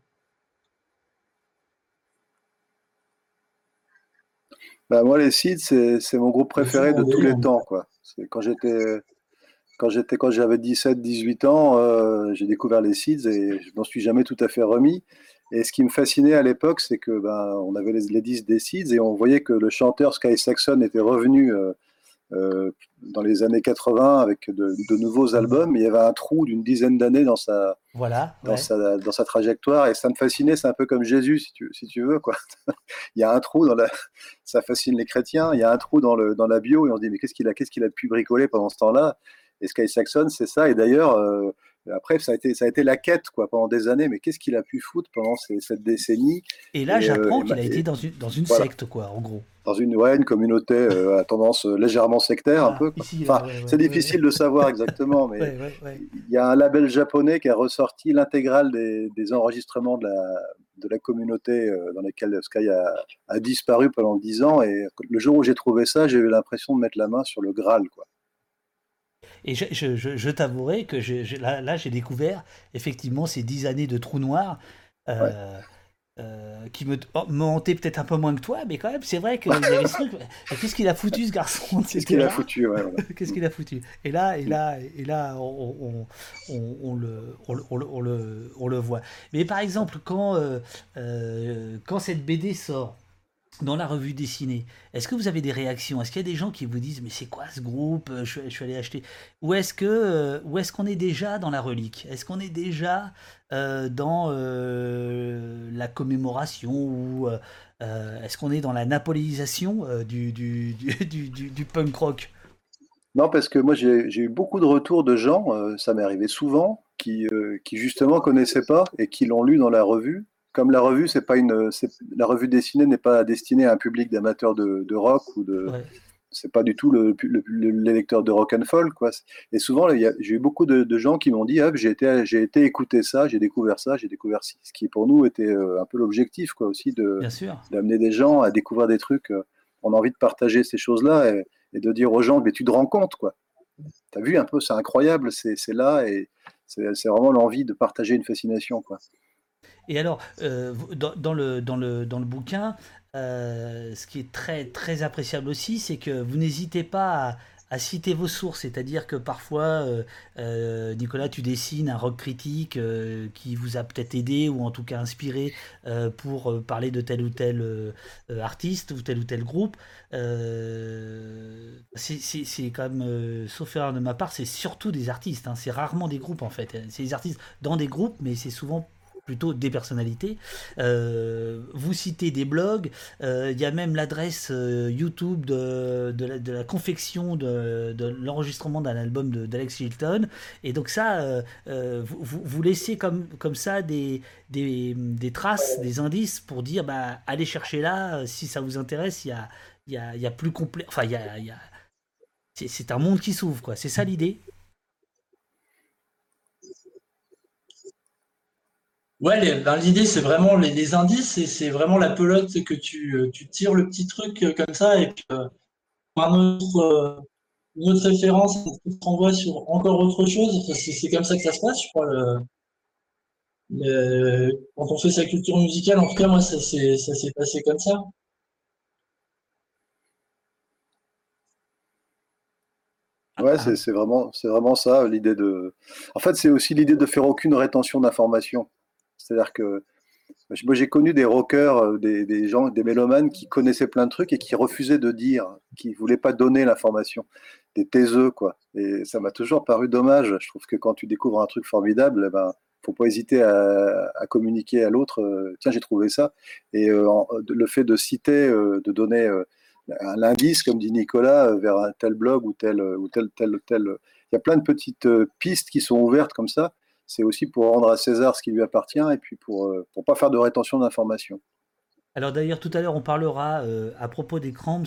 Bah moi les Seeds, c'est mon groupe préféré de tous les temps, quoi. C'est quand j'avais 17-18 ans, j'ai découvert les Seeds et je m'en suis jamais tout à fait remis. Et ce qui me fascinait à l'époque, c'est que on avait les disques des Seeds et on voyait que le chanteur Sky Saxon était revenu dans les années 80 avec de nouveaux albums. Il y avait un trou d'une dizaine d'années dans sa trajectoire et ça me fascinait. C'est un peu comme Jésus, si tu veux, quoi. Il y a un trou ça fascine les chrétiens. Il y a un trou dans la bio et on se dit mais qu'est-ce qu'il a pu bricoler pendant ce temps-là? Et Sky Saxon, c'est ça. Et d'ailleurs, Après, ça a été la quête, quoi, pendant des années. Mais qu'est-ce qu'il a pu foutre pendant cette décennie ? Et là, j'apprends qu'il a été dans une voilà. secte, quoi, en gros. Dans une communauté à tendance légèrement sectaire, un peu. Quoi. Ici, c'est difficile de savoir exactement, mais il y a un label japonais qui a ressorti l'intégrale des enregistrements de la communauté dans laquelle Sky a disparu pendant 10 ans. Et le jour où j'ai trouvé ça, j'ai eu l'impression de mettre la main sur le Graal, quoi. Et je t'avouerai que là, j'ai découvert effectivement ces 10 années de trou noir qui me hantaient peut-être un peu moins que toi, mais quand même, c'est vrai qu'il y avait ce truc. Qu'est-ce qu'il a foutu, ce garçon ? Qu'est-ce qu'il a foutu, Qu'est-ce qu'il a foutu ? Et là, on le voit. Mais par exemple, quand cette BD sort dans la revue dessinée, est-ce que vous avez des réactions ? Est-ce qu'il y a des gens qui vous disent « Mais c'est quoi ce groupe ? Je suis allé acheter ». Ou est-ce qu'on est déjà dans la relique ? Est-ce qu'on est déjà dans la commémoration ? Ou est-ce qu'on est dans la napoléonisation du punk rock ? Non, parce que moi j'ai eu beaucoup de retours de gens, ça m'est arrivé souvent, qui justement connaissaient pas et qui l'ont lu dans la revue. Comme la revue, la revue dessinée n'est pas destinée à un public d'amateurs de rock ou de, c'est pas du tout les lecteurs de rock and folk, quoi. Et souvent, j'ai eu beaucoup de gens qui m'ont dit, j'ai été écouter ça, j'ai découvert ce qui pour nous était un peu l'objectif, quoi, aussi d'amener des gens à découvrir des trucs. On a envie de partager ces choses-là et de dire aux gens, mais tu te rends compte, quoi. T'as vu un peu, c'est incroyable, c'est là et c'est vraiment l'envie de partager une fascination, quoi. Et alors, dans le bouquin, ce qui est très, très appréciable aussi, c'est que vous n'hésitez pas à citer vos sources. C'est-à-dire que parfois, Nicolas, tu dessines un rock critique qui vous a peut-être aidé ou en tout cas inspiré pour parler de tel ou tel artiste ou tel groupe. C'est quand même, sauf erreur de ma part, c'est surtout des artistes. Hein, c'est rarement des groupes, en fait. C'est des artistes dans des groupes, mais c'est souvent plutôt des personnalités. Vous citez des blogs, il y a même l'adresse YouTube de la confection de l'enregistrement d'un album d'Alex Chilton. Et donc ça, vous laissez comme ça des traces, des indices pour dire, bah, allez chercher là, si ça vous intéresse, il y a plus complet. Enfin, il y a... C'est un monde qui s'ouvre, quoi. C'est ça l'idée ? Ouais, l'idée c'est vraiment les indices et c'est vraiment la pelote que tu tires le petit truc comme ça et puis une autre référence on te renvoie sur encore autre chose. C'est comme ça que ça se passe, je crois. Quand on fait sa culture musicale, en tout cas moi ça s'est passé comme ça. Ouais, c'est vraiment ça l'idée de. En fait, c'est aussi l'idée de faire aucune rétention d'informations. C'est-à-dire que moi j'ai connu des rockers, des gens, des mélomanes qui connaissaient plein de trucs et qui refusaient de dire, qui voulaient pas donner l'information, des taiseux, quoi. Et ça m'a toujours paru dommage. Je trouve que quand tu découvres un truc formidable, ben faut pas hésiter à communiquer à l'autre. Tiens, j'ai trouvé ça. Et le fait de citer, de donner un indice, comme dit Nicolas, vers un tel blog ou tel. Il y a plein de petites pistes qui sont ouvertes comme ça. C'est aussi pour rendre à César ce qui lui appartient et puis pour ne pas faire de rétention d'informations. Alors d'ailleurs, tout à l'heure, on parlera à propos des Cramps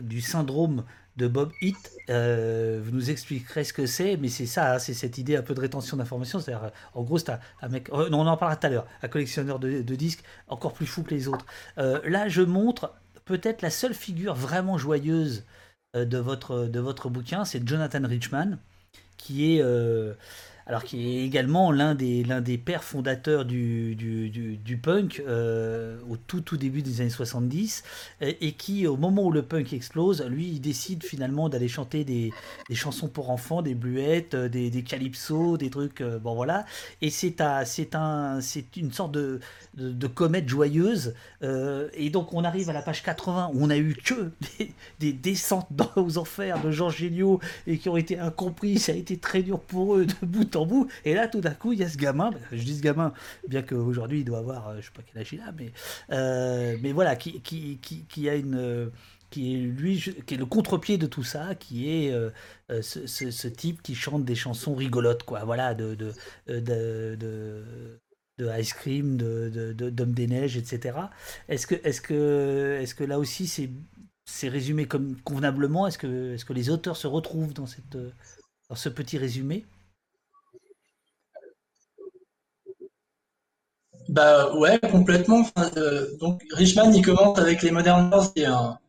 du syndrome de Bob Hite. Vous nous expliquerez ce que c'est, mais c'est ça, hein, c'est cette idée un peu de rétention d'informations. C'est-à-dire, en gros, c'est un mec... on en parlera tout à l'heure, un collectionneur de disques encore plus fou que les autres. Là, je montre peut-être la seule figure vraiment joyeuse de votre bouquin, c'est Jonathan Richman, qui est également l'un des pères fondateurs du punk au tout début des années 70 et qui, au moment où le punk explose, lui, il décide finalement d'aller chanter des chansons pour enfants, des bluettes, des calypso, des trucs... bon, voilà. Et c'est une sorte de comète joyeuse. Et donc, on arrive à la page 80 où on a eu que des descentes aux enfers de gens géniaux et qui ont été incompris. Ça a été très dur pour eux de bout en bout. Et là, tout d'un coup, il y a ce gamin. Je dis ce gamin, bien qu'aujourd'hui, il doit avoir, je ne sais pas quel âge il a, mais voilà, qui a une... qui est, lui, qui est le contre-pied de tout ça, qui est ce type qui chante des chansons rigolotes, quoi, voilà, de Ice Cream, d'Homme des Neiges, etc. Est-ce que là aussi c'est résumé comme convenablement? Est-ce que les auteurs se retrouvent dans ce petit résumé? Bah ouais, complètement. Enfin, donc Richman, il commence avec les Modern Lovers,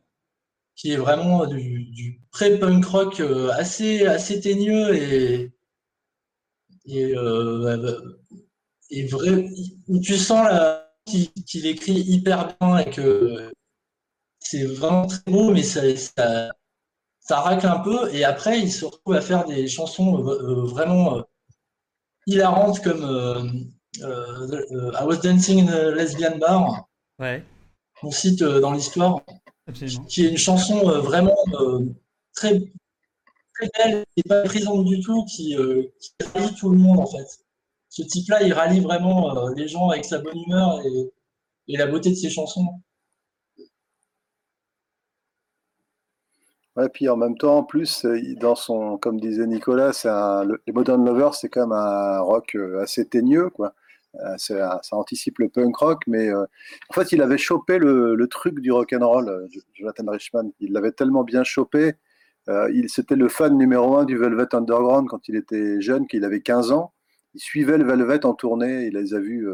qui est vraiment du pré-punk rock assez teigneux et vrai. Tu sens là qu'il écrit hyper bien et que c'est vraiment très beau, mais ça racle un peu. Et après, il se retrouve à faire des chansons vraiment hilarantes comme I Was Dancing in a Lesbian Bar, ouais, qu'on cite dans l'histoire. Absolument. Qui est une chanson vraiment très, très belle, qui n'est pas présente du tout, qui rallie tout le monde en fait. Ce type-là, il rallie vraiment les gens avec sa bonne humeur et la beauté de ses chansons. Ouais, puis en même temps, en plus, comme disait Nicolas, les Modern Lovers, c'est quand même un rock assez teigneux, quoi. Ça anticipe le punk rock, mais en fait, il avait chopé le truc du rock'n'roll, Jonathan Richman. Il l'avait tellement bien chopé. C'était le fan numéro 1 du Velvet Underground quand il était jeune, qu'il avait 15 ans. Il suivait le Velvet en tournée, il les a vus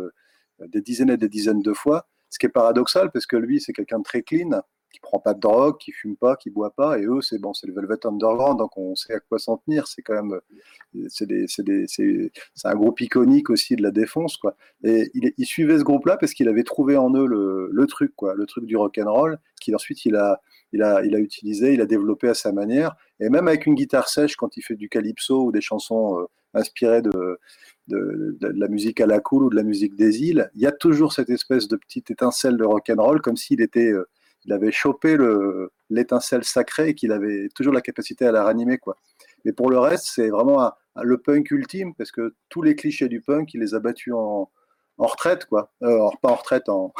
des dizaines et des dizaines de fois. Ce qui est paradoxal, parce que lui, c'est quelqu'un de très clean, qui ne prend pas de drogue, qui ne fume pas, qui ne boit pas. Et eux, c'est le Velvet Underground, donc on sait à quoi s'en tenir. C'est quand même, c'est un groupe iconique aussi de la défonce, quoi. Et il suivait ce groupe-là parce qu'il avait trouvé en eux le truc, quoi, le truc du rock'n'roll, qu'il ensuite il a utilisé, il a développé à sa manière. Et même avec une guitare sèche, quand il fait du calypso ou des chansons inspirées de la musique à la cool ou de la musique des îles, il y a toujours cette espèce de petite étincelle de rock'n'roll, comme s'il était... il avait chopé l'étincelle sacrée et qu'il avait toujours la capacité à la ranimer, quoi. Mais pour le reste, c'est vraiment le punk ultime, parce que tous les clichés du punk, il les a battus en retraite, quoi. Pas en retraite, en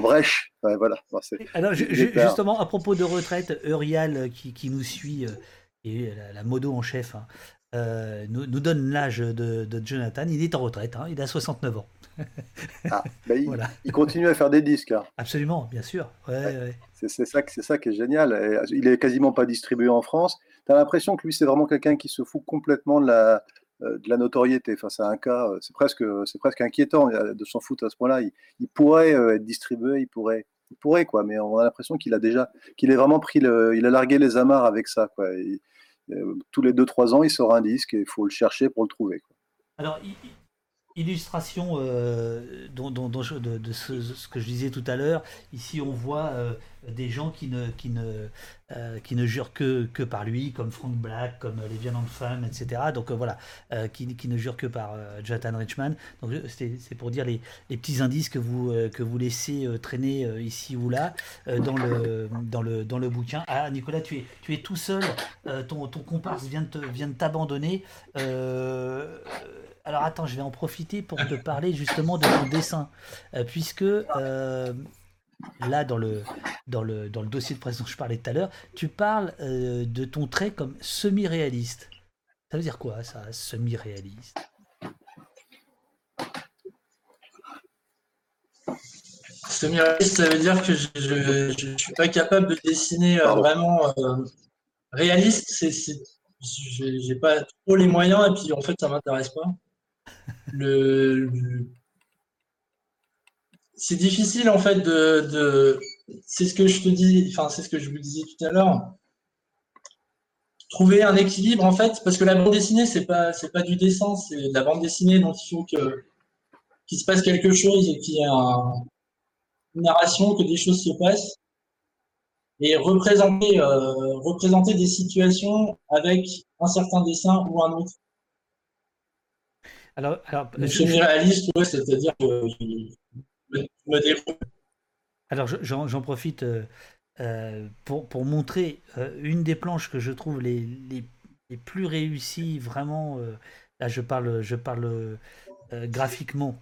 brèche. Ouais, voilà. Bon, alors, justement, à propos de retraite, Eurial, qui nous suit, et la modo en chef, hein, nous donne l'âge de Jonathan. Il est en retraite, hein, il a 69 ans. Voilà. Il continue à faire des disques, hein. Absolument, bien sûr. Ouais. C'est ça qui est génial. Il est quasiment pas distribué en France. T'as l'impression que lui, c'est vraiment quelqu'un qui se fout complètement de la notoriété. Enfin, c'est un cas, c'est presque inquiétant de s'en foutre à ce point-là. Il pourrait être distribué, il pourrait quoi. Mais on a l'impression qu'il est vraiment pris il a largué les amarres avec ça, quoi. Tous les 2-3 ans, il sort un disque et il faut le chercher pour le trouver, quoi. Alors. Illustration de ce que je disais tout à l'heure. Ici, on voit des gens qui ne jurent que par lui, comme Frank Black, comme les Violent Femmes, etc. Donc voilà, qui ne jurent que par Jonathan Richman. Donc c'est pour dire les petits indices que vous laissez traîner ici ou là dans le bouquin. Ah, Nicolas, tu es tout seul. Ton comparse vient de t'abandonner. Alors attends, je vais en profiter pour te parler justement de ton dessin, puisque là dans le dossier de presse dont je parlais tout à l'heure, tu parles de ton trait comme semi-réaliste. Ça veut dire quoi, ça, semi-réaliste? Semi-réaliste, ça veut dire que je ne suis pas capable de dessiner vraiment réaliste. J'ai pas trop les moyens et puis en fait ça m'intéresse pas. C'est difficile en fait c'est ce que je te dis, enfin c'est ce que je vous disais tout à l'heure. Trouver un équilibre en fait, parce que la bande dessinée c'est pas du dessin, c'est de la bande dessinée, donc il faut qu'il se passe quelque chose et qu'il y ait une narration, que des choses se passent. Et représenter des situations avec un certain dessin ou un autre. Alors le semi-réaliste, ouais, c'est-à-dire que je me débrouille. Alors j'en profite pour montrer une des planches que je trouve les plus réussies, vraiment. Là, je parle graphiquement.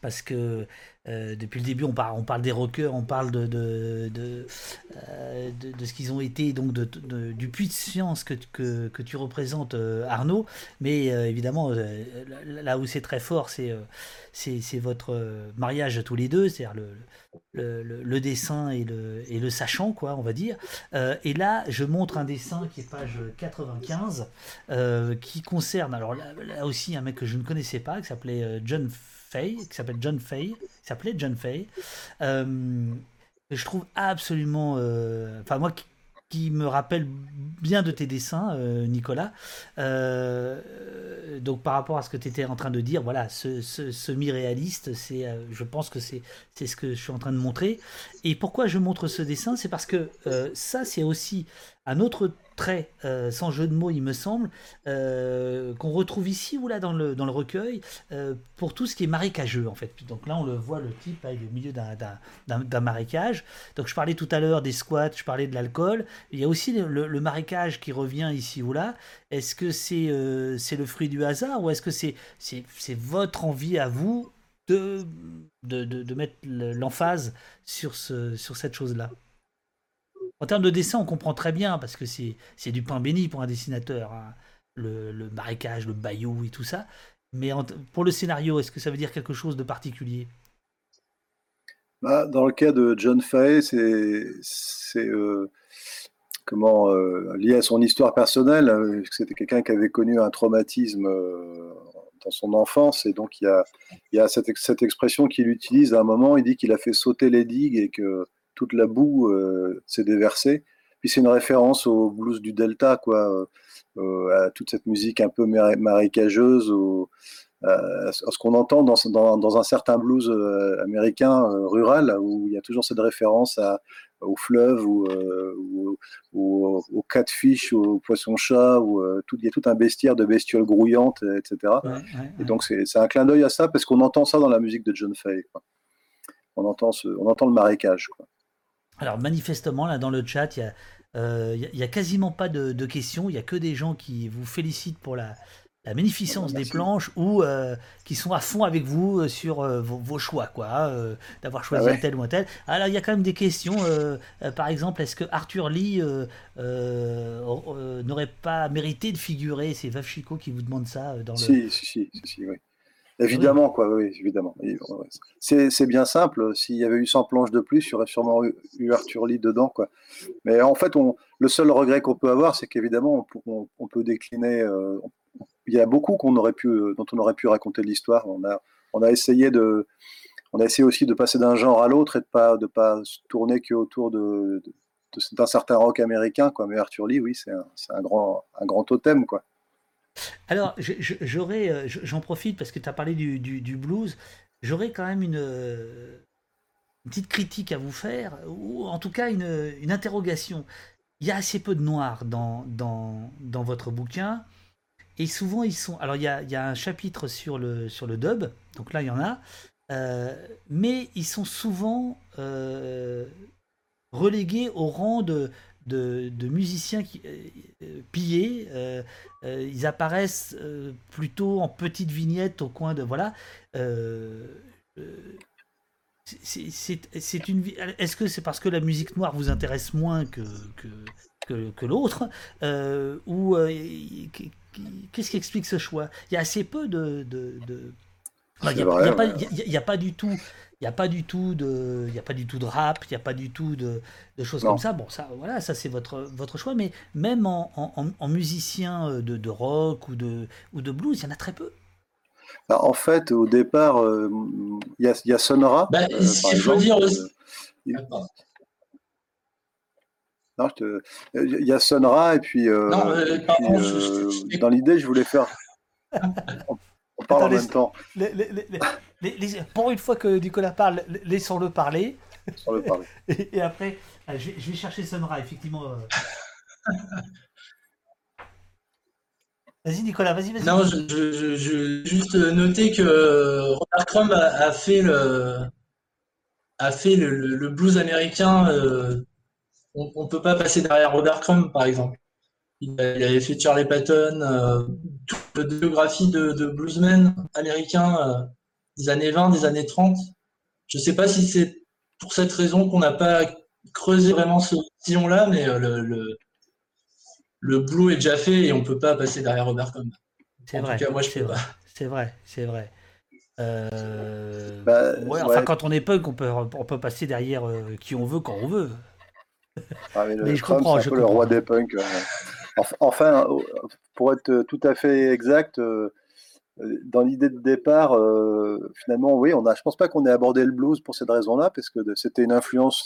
parce que depuis le début on parle des rockers, on parle de ce qu'ils ont été, donc du puits de science que tu représentes, Arnaud, mais évidemment là où c'est très fort, c'est votre mariage tous les deux, c'est-à-dire le dessin et le sachant, quoi, on va dire. Et là je montre un dessin qui est page 95, qui concerne, alors là aussi, un mec que je ne connaissais pas, qui s'appelait John Fay, que je trouve absolument, enfin moi qui me rappelle bien de tes dessins, Nicolas, donc par rapport à ce que tu étais en train de dire, voilà, ce semi-réaliste, c'est, je pense que c'est ce que je suis en train de montrer. Et pourquoi je montre ce dessin, c'est parce que ça, c'est aussi un autre trait, sans jeu de mots il me semble, qu'on retrouve ici ou là dans le recueil, pour tout ce qui est marécageux en fait. Donc là on le voit, le type là, il est au milieu d'un marécage. Donc je parlais tout à l'heure des squats, je parlais de l'alcool, il y a aussi le marécage qui revient ici ou là. Est-ce que c'est le fruit du hasard, ou est-ce que c'est votre envie à vous de mettre l'emphase sur cette chose-là? En termes de dessin, on comprend très bien, parce que c'est du pain béni pour un dessinateur, hein. Le marécage, le bayou et tout ça. Mais pour le scénario, est-ce que ça veut dire quelque chose de particulier? Bah, dans le cas de John Fay, c'est lié à son histoire personnelle. C'était quelqu'un qui avait connu un traumatisme dans son enfance, et donc il y a cette expression qu'il utilise à un moment. Il dit qu'il a fait sauter les digues et que toute la boue s'est déversée. Puis c'est une référence au blues du Delta, quoi, à toute cette musique un peu marécageuse, à ce qu'on entend dans un certain blues américain rural, où il y a toujours cette référence au fleuve, ou au catfish, au poisson-chat, il y a tout un bestiaire de bestioles grouillantes, etc. Ouais, ouais, ouais. Et donc c'est un clin d'œil à ça, parce qu'on entend ça dans la musique de John Fay, quoi. On entend le marécage, quoi. Alors manifestement, là dans le chat, il y a quasiment pas de questions, il y a que des gens qui vous félicitent pour la magnificence des planches, ou qui sont à fond avec vous sur vos choix, quoi, d'avoir choisi un tel ou un tel. Alors il y a quand même des questions, par exemple, est-ce que Arthur Lee n'aurait pas mérité de figurer? C'est Veuve Chicot qui vous demande ça dans le... Si, oui. Évidemment, oui. Quoi, oui, évidemment. C'est bien simple. S'il y avait eu 100 planches de plus, il y aurait sûrement eu Arthur Lee dedans, quoi. Mais en fait, le seul regret qu'on peut avoir, c'est qu'évidemment, on peut décliner. Il y a beaucoup dont on aurait pu raconter l'histoire. On a essayé aussi de passer d'un genre à l'autre, et de pas se tourner que autour d'un certain rock américain, quoi. Mais Arthur Lee, oui, c'est un grand totem, quoi. Alors, j'en profite parce que tu as parlé du blues. J'aurais quand même une petite critique à vous faire, ou en tout cas une interrogation. Il y a assez peu de noirs dans votre bouquin, et souvent ils sont... Alors, il y a un chapitre sur le dub, donc là, il y en a, mais ils sont souvent relégués au rang de musiciens qui, pillés, ils apparaissent plutôt en petites vignettes au coin de... Voilà. C'est une... Est-ce que c'est parce que la musique noire vous intéresse moins que l'autre, ou qu'est-ce qui explique ce choix? Il y a assez peu de... Il n'y a pas du tout... Il n'y a pas du tout de rap, il n'y a pas du tout de choses comme ça. Bon, ça, voilà, ça c'est votre choix, mais même en musicien de rock ou de blues, il y en a très peu. Bah, en fait, au départ, il y a Sonora. Bah, si je veux dire aussi. Il y a Sonora, et puis. Dans l'idée, je voulais faire. On parle en même temps. Pour une fois que Nicolas parle, laissons-le parler. Et après, je vais chercher Sunra, effectivement. Vas-y, Nicolas, vas-y. Non, je vais juste noter que Robert Crumb a fait le blues américain. On ne peut pas passer derrière Robert Crumb, par exemple. Il avait fait Charlie Patton, toute la biographie de bluesmen américains. des années 20, des années 30. Je ne sais pas si c'est pour cette raison qu'on n'a pas creusé vraiment ce sillon-là, mais le Blue est déjà fait et on ne peut pas passer derrière Robert Crumb. C'est vrai. En tout cas, moi, je peux pas. C'est vrai, c'est vrai. Ouais, enfin, quand on est punk, on peut passer derrière qui on veut, quand on veut. Ah, mais je Crumb, comprends. C'est un peu le roi des punks. Enfin, pour être tout à fait exact, dans l'idée de départ, finalement, oui, je pense pas qu'on ait abordé le blues pour cette raison-là, parce que c'était l'influence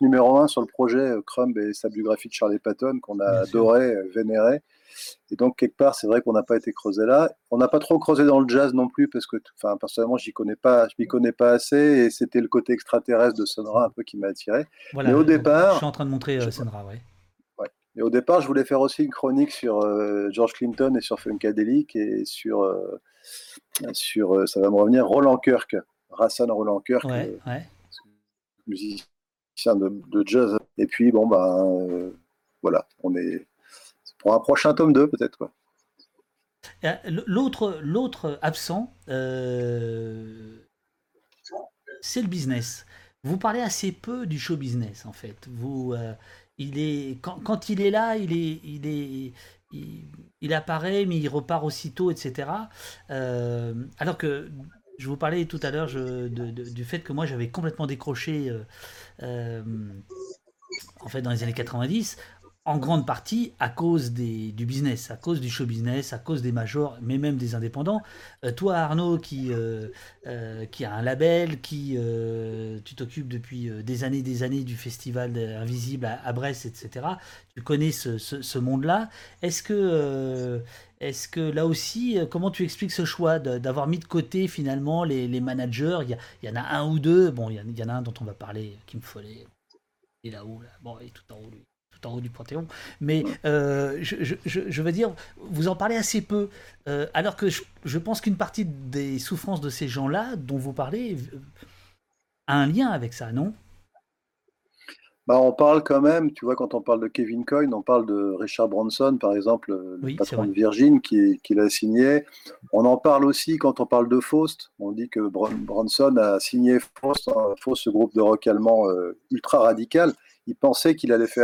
numéro 1 sur le projet Crumb et sa biographie de Charlie Patton qu'on a adoré, vénéré. Et donc, quelque part, c'est vrai qu'on n'a pas été creusé là. On n'a pas trop creusé dans le jazz non plus, parce que, enfin, personnellement, je m'y connais pas assez, et c'était le côté extraterrestre de Sun Ra un peu qui m'a attiré. Voilà, mais au départ, je suis en train de montrer Sun Ra, oui. Et au départ, je voulais faire aussi une chronique sur George Clinton et sur Funkadelic et sur ça va me revenir, Roland Kirk, Rassan Roland Kirk, musicien de jazz. Et puis, bon, voilà, on est pour un prochain tome 2, peut-être. Quoi. L'autre absent, c'est le business. Vous parlez assez peu du show business, en fait. Il est quand il est là, il apparaît, mais il repart aussitôt, etc. Alors que je vous parlais tout à l'heure du fait que moi j'avais complètement décroché en fait dans les années 90, en grande partie à cause du business, à cause du show business, à cause des majors, mais même des indépendants. Toi Arnaud qui a un label, tu t'occupes depuis des années du Festival Invisible à Brest, etc. Tu connais ce monde-là. Est-ce que là aussi, comment tu expliques ce choix d'avoir mis de côté finalement les managers? Il y en a un ou deux, bon, il y en a un dont on va parler, Kim Fowley, il est là-haut, là. Bon, il est tout en haut, lui. En haut du Panthéon, mais je veux dire, vous en parlez assez peu, alors que je pense qu'une partie des souffrances de ces gens-là dont vous parlez a un lien avec ça, non? On parle quand même, tu vois, quand on parle de Kevin Coyne, on parle de Richard Branson, par exemple, le patron de Virgin, qui l'a signé. On en parle aussi quand on parle de Faust. On dit que Branson a signé Faust, ce groupe de rock allemand ultra radical. Il pensait qu'il allait qu'il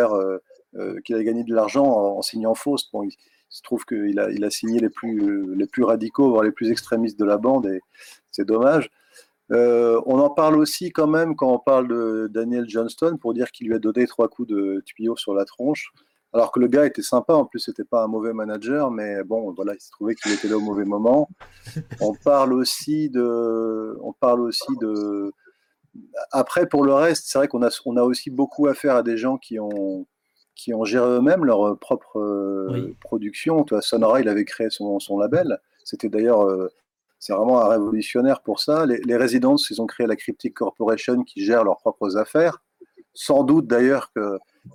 allait gagner de l'argent en signant Faust. Bon, il se trouve qu'il a signé les plus radicaux, voire les plus extrémistes de la bande, et c'est dommage. On en parle aussi quand même quand on parle de Daniel Johnston, pour dire qu'il lui a donné 3 coups de tuyau sur la tronche, alors que le gars était sympa, en plus c'était pas un mauvais manager, mais bon voilà, il se trouvait qu'il était là au mauvais moment. On parle aussi de après, pour le reste, c'est vrai qu'on a aussi beaucoup affaire à des gens qui ont géré eux-mêmes leur propre production. Tu vois, Sun Ra, il avait créé son label, c'était d'ailleurs c'est vraiment un révolutionnaire pour ça. Les Residences, ils ont créé la Cryptic Corporation qui gère leurs propres affaires. Sans doute d'ailleurs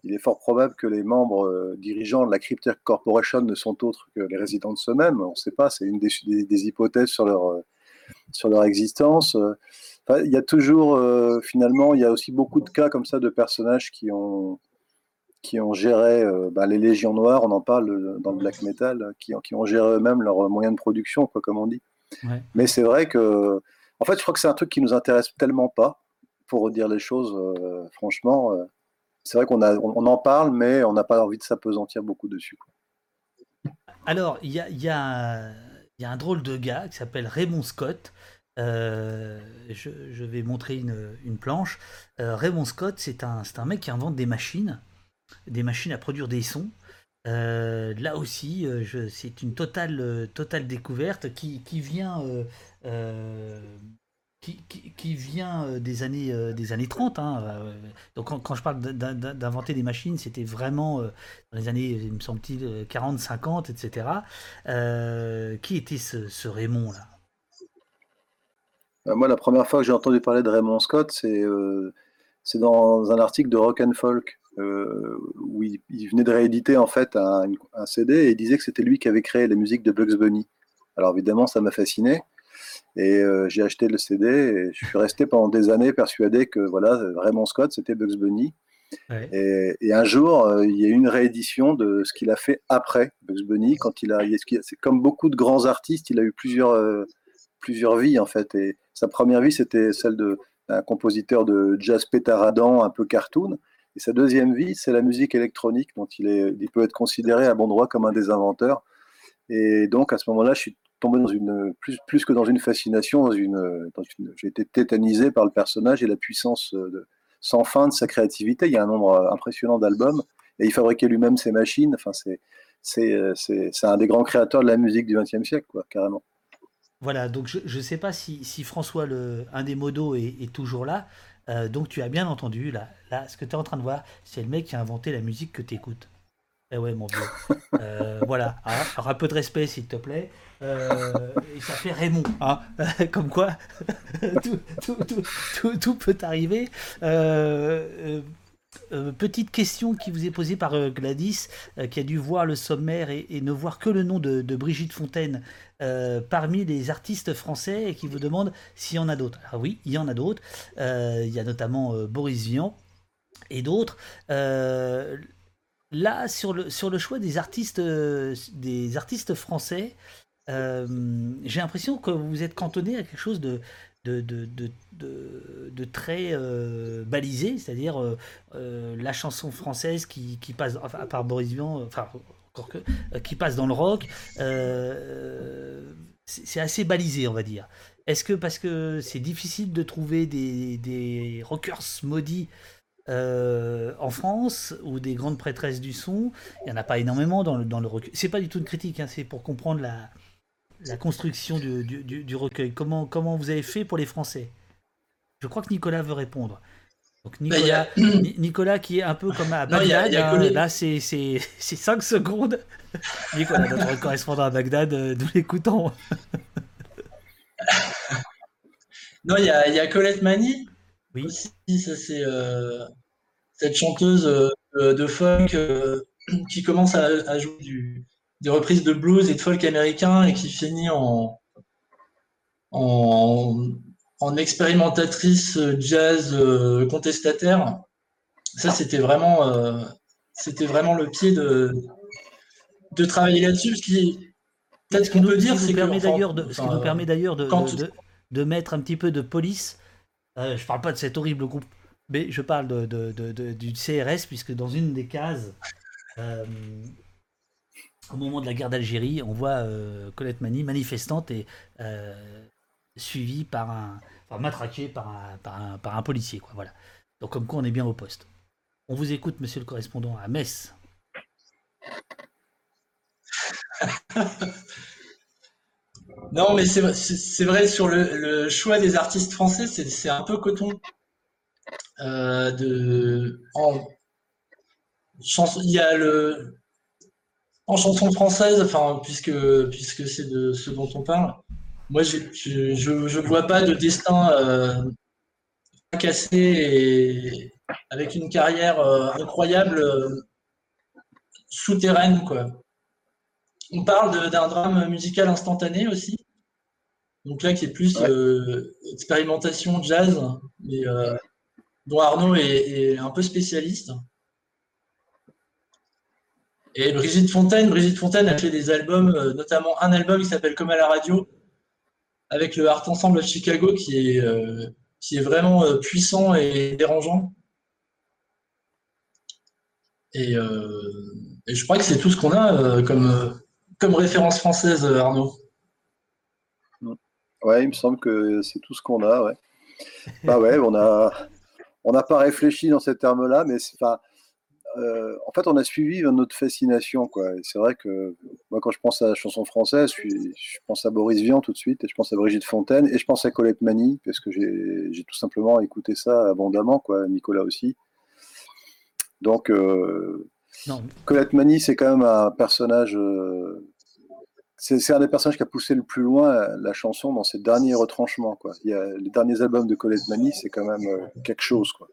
qu'il est fort probable que les membres dirigeants de la Cryptic Corporation ne sont autres que les Residences eux-mêmes. On ne sait pas, c'est une des hypothèses sur leur existence. Enfin, il y a toujours, finalement, il y a aussi beaucoup de cas comme ça de personnages qui ont géré les Légions Noires, on en parle dans le black metal, qui ont géré eux-mêmes leurs moyens de production, quoi, comme on dit. Ouais. Mais c'est vrai que, en fait, je crois que c'est un truc qui nous intéresse tellement pas, pour dire les choses franchement. C'est vrai qu'on en parle, mais on n'a pas envie de s'apesantir beaucoup dessus, quoi. Alors, il y a un drôle de gars qui s'appelle Raymond Scott. Je vais montrer une planche. Raymond Scott, c'est un mec qui invente des machines à produire des sons. Là aussi, c'est une totale découverte qui vient des années 30. Hein. Donc quand je parle d'inventer des machines, c'était vraiment dans les années, il me semble-t-il, 40, 50, etc. Qui était ce Raymond-là? Moi, la première fois que j'ai entendu parler de Raymond Scott, c'est dans un article de Rock and Folk. Où il venait de rééditer en fait un CD, et il disait que c'était lui qui avait créé la musique de Bugs Bunny. Alors évidemment, ça m'a fasciné, et j'ai acheté le CD, et je suis resté pendant des années persuadé que voilà, Raymond Scott, c'était Bugs Bunny. Ouais. Et un jour, il y a eu une réédition de ce qu'il a fait après Bugs Bunny. Quand c'est comme beaucoup de grands artistes, il a eu plusieurs vies en fait, et Sa première vie, c'était celle d'un compositeur de jazz pétaradant, un peu cartoon. Et sa deuxième vie, c'est la musique électronique, dont il peut être considéré à bon droit comme un des inventeurs. Et donc, à ce moment-là, je suis tombé dans une, plus que dans une fascination, j'ai été tétanisé par le personnage et la puissance sans fin de sa créativité. Il y a un nombre impressionnant d'albums, et il fabriquait lui-même ses machines. Enfin, c'est un des grands créateurs de la musique du XXe siècle, quoi, carrément. Voilà, donc je ne sais pas si François, un des modos, est toujours là. Donc tu as bien entendu, là ce que tu es en train de voir, c'est le mec qui a inventé la musique que tu écoutes. Eh ouais, mon vieux. Voilà, alors un peu de respect, s'il te plaît. Il s'appelle Raymond, hein. Comme quoi, tout peut arriver. Petite question qui vous est posée par Gladys, qui a dû voir le sommaire et ne voir que le nom de Brigitte Fontaine parmi les artistes français, et qui vous demande s'il y en a d'autres. Ah oui, il y en a d'autres. Il y a notamment Boris Vian et d'autres. Là, sur le choix des artistes français, j'ai l'impression que vous êtes cantonné à quelque chose de très balisé, c'est-à-dire la chanson française qui passe, enfin, à part Boris Vian, enfin encore que, qui passe dans le rock, c'est assez balisé, on va dire. Est-ce que parce que c'est difficile de trouver des rockers maudits en France, ou des grandes prêtresses du son, il n'y en a pas énormément dans le rock. C'est pas du tout une critique, hein, c'est pour comprendre la construction du recueil. Comment vous avez fait pour les Français? Je crois que Nicolas veut répondre. Donc Nicolas, Nicolas qui est un peu comme à Bagdad, là c'est 5 secondes. Nicolas, notre correspondant à Bagdad, nous l'écoutons. Non, il y a Colette Mani. Oui. Aussi, ça c'est cette chanteuse de folk qui commence à jouer des reprises de blues et de folk américain, et qui finit en expérimentatrice jazz contestataire. Ça, c'était vraiment le pied de travailler là-dessus. Peut-être qu'on peut dire, c'est que d'ailleurs, ce qui nous permet d'ailleurs de mettre un petit peu de police. Je parle pas de cet horrible groupe, mais je parle du CRS, puisque dans une des cases. Au moment de la guerre d'Algérie, on voit Colette Mani, manifestante, et suivie par matraquée par un policier, quoi, voilà. Donc comme quoi on est bien au poste. On vous écoute, monsieur le correspondant à Metz. Non, mais c'est vrai, sur le choix des artistes français, c'est un peu coton. Il y a le... En chanson française, enfin, puisque c'est de ce dont on parle, moi je vois pas de destin cassé et avec une carrière incroyable souterraine, quoi. On parle d'un drame musical instantané aussi, donc là qui est plus expérimentation jazz, mais dont Arnaud est un peu spécialiste. Et Brigitte Fontaine a fait des albums, notamment un album qui s'appelle Comme à la radio, avec le Art Ensemble de Chicago, qui est vraiment puissant et dérangeant. Et je crois que c'est tout ce qu'on a comme référence française, Arnaud. Ouais, il me semble que c'est tout ce qu'on a, ouais. Bah ouais, on n'a pas réfléchi dans ces termes-là, mais c'est pas... en fait, on a suivi notre fascination, quoi. Et c'est vrai que moi, quand je pense à la chanson française, je pense à Boris Vian tout de suite, et je pense à Brigitte Fontaine, et je pense à Colette Mani, parce que j'ai tout simplement écouté ça abondamment, quoi. Nicolas aussi. Donc, Colette Mani, c'est quand même un personnage. C'est un des personnages qui a poussé le plus loin la chanson dans ses derniers retranchements, quoi. Les derniers albums de Colette Mani, c'est quand même quelque chose, quoi.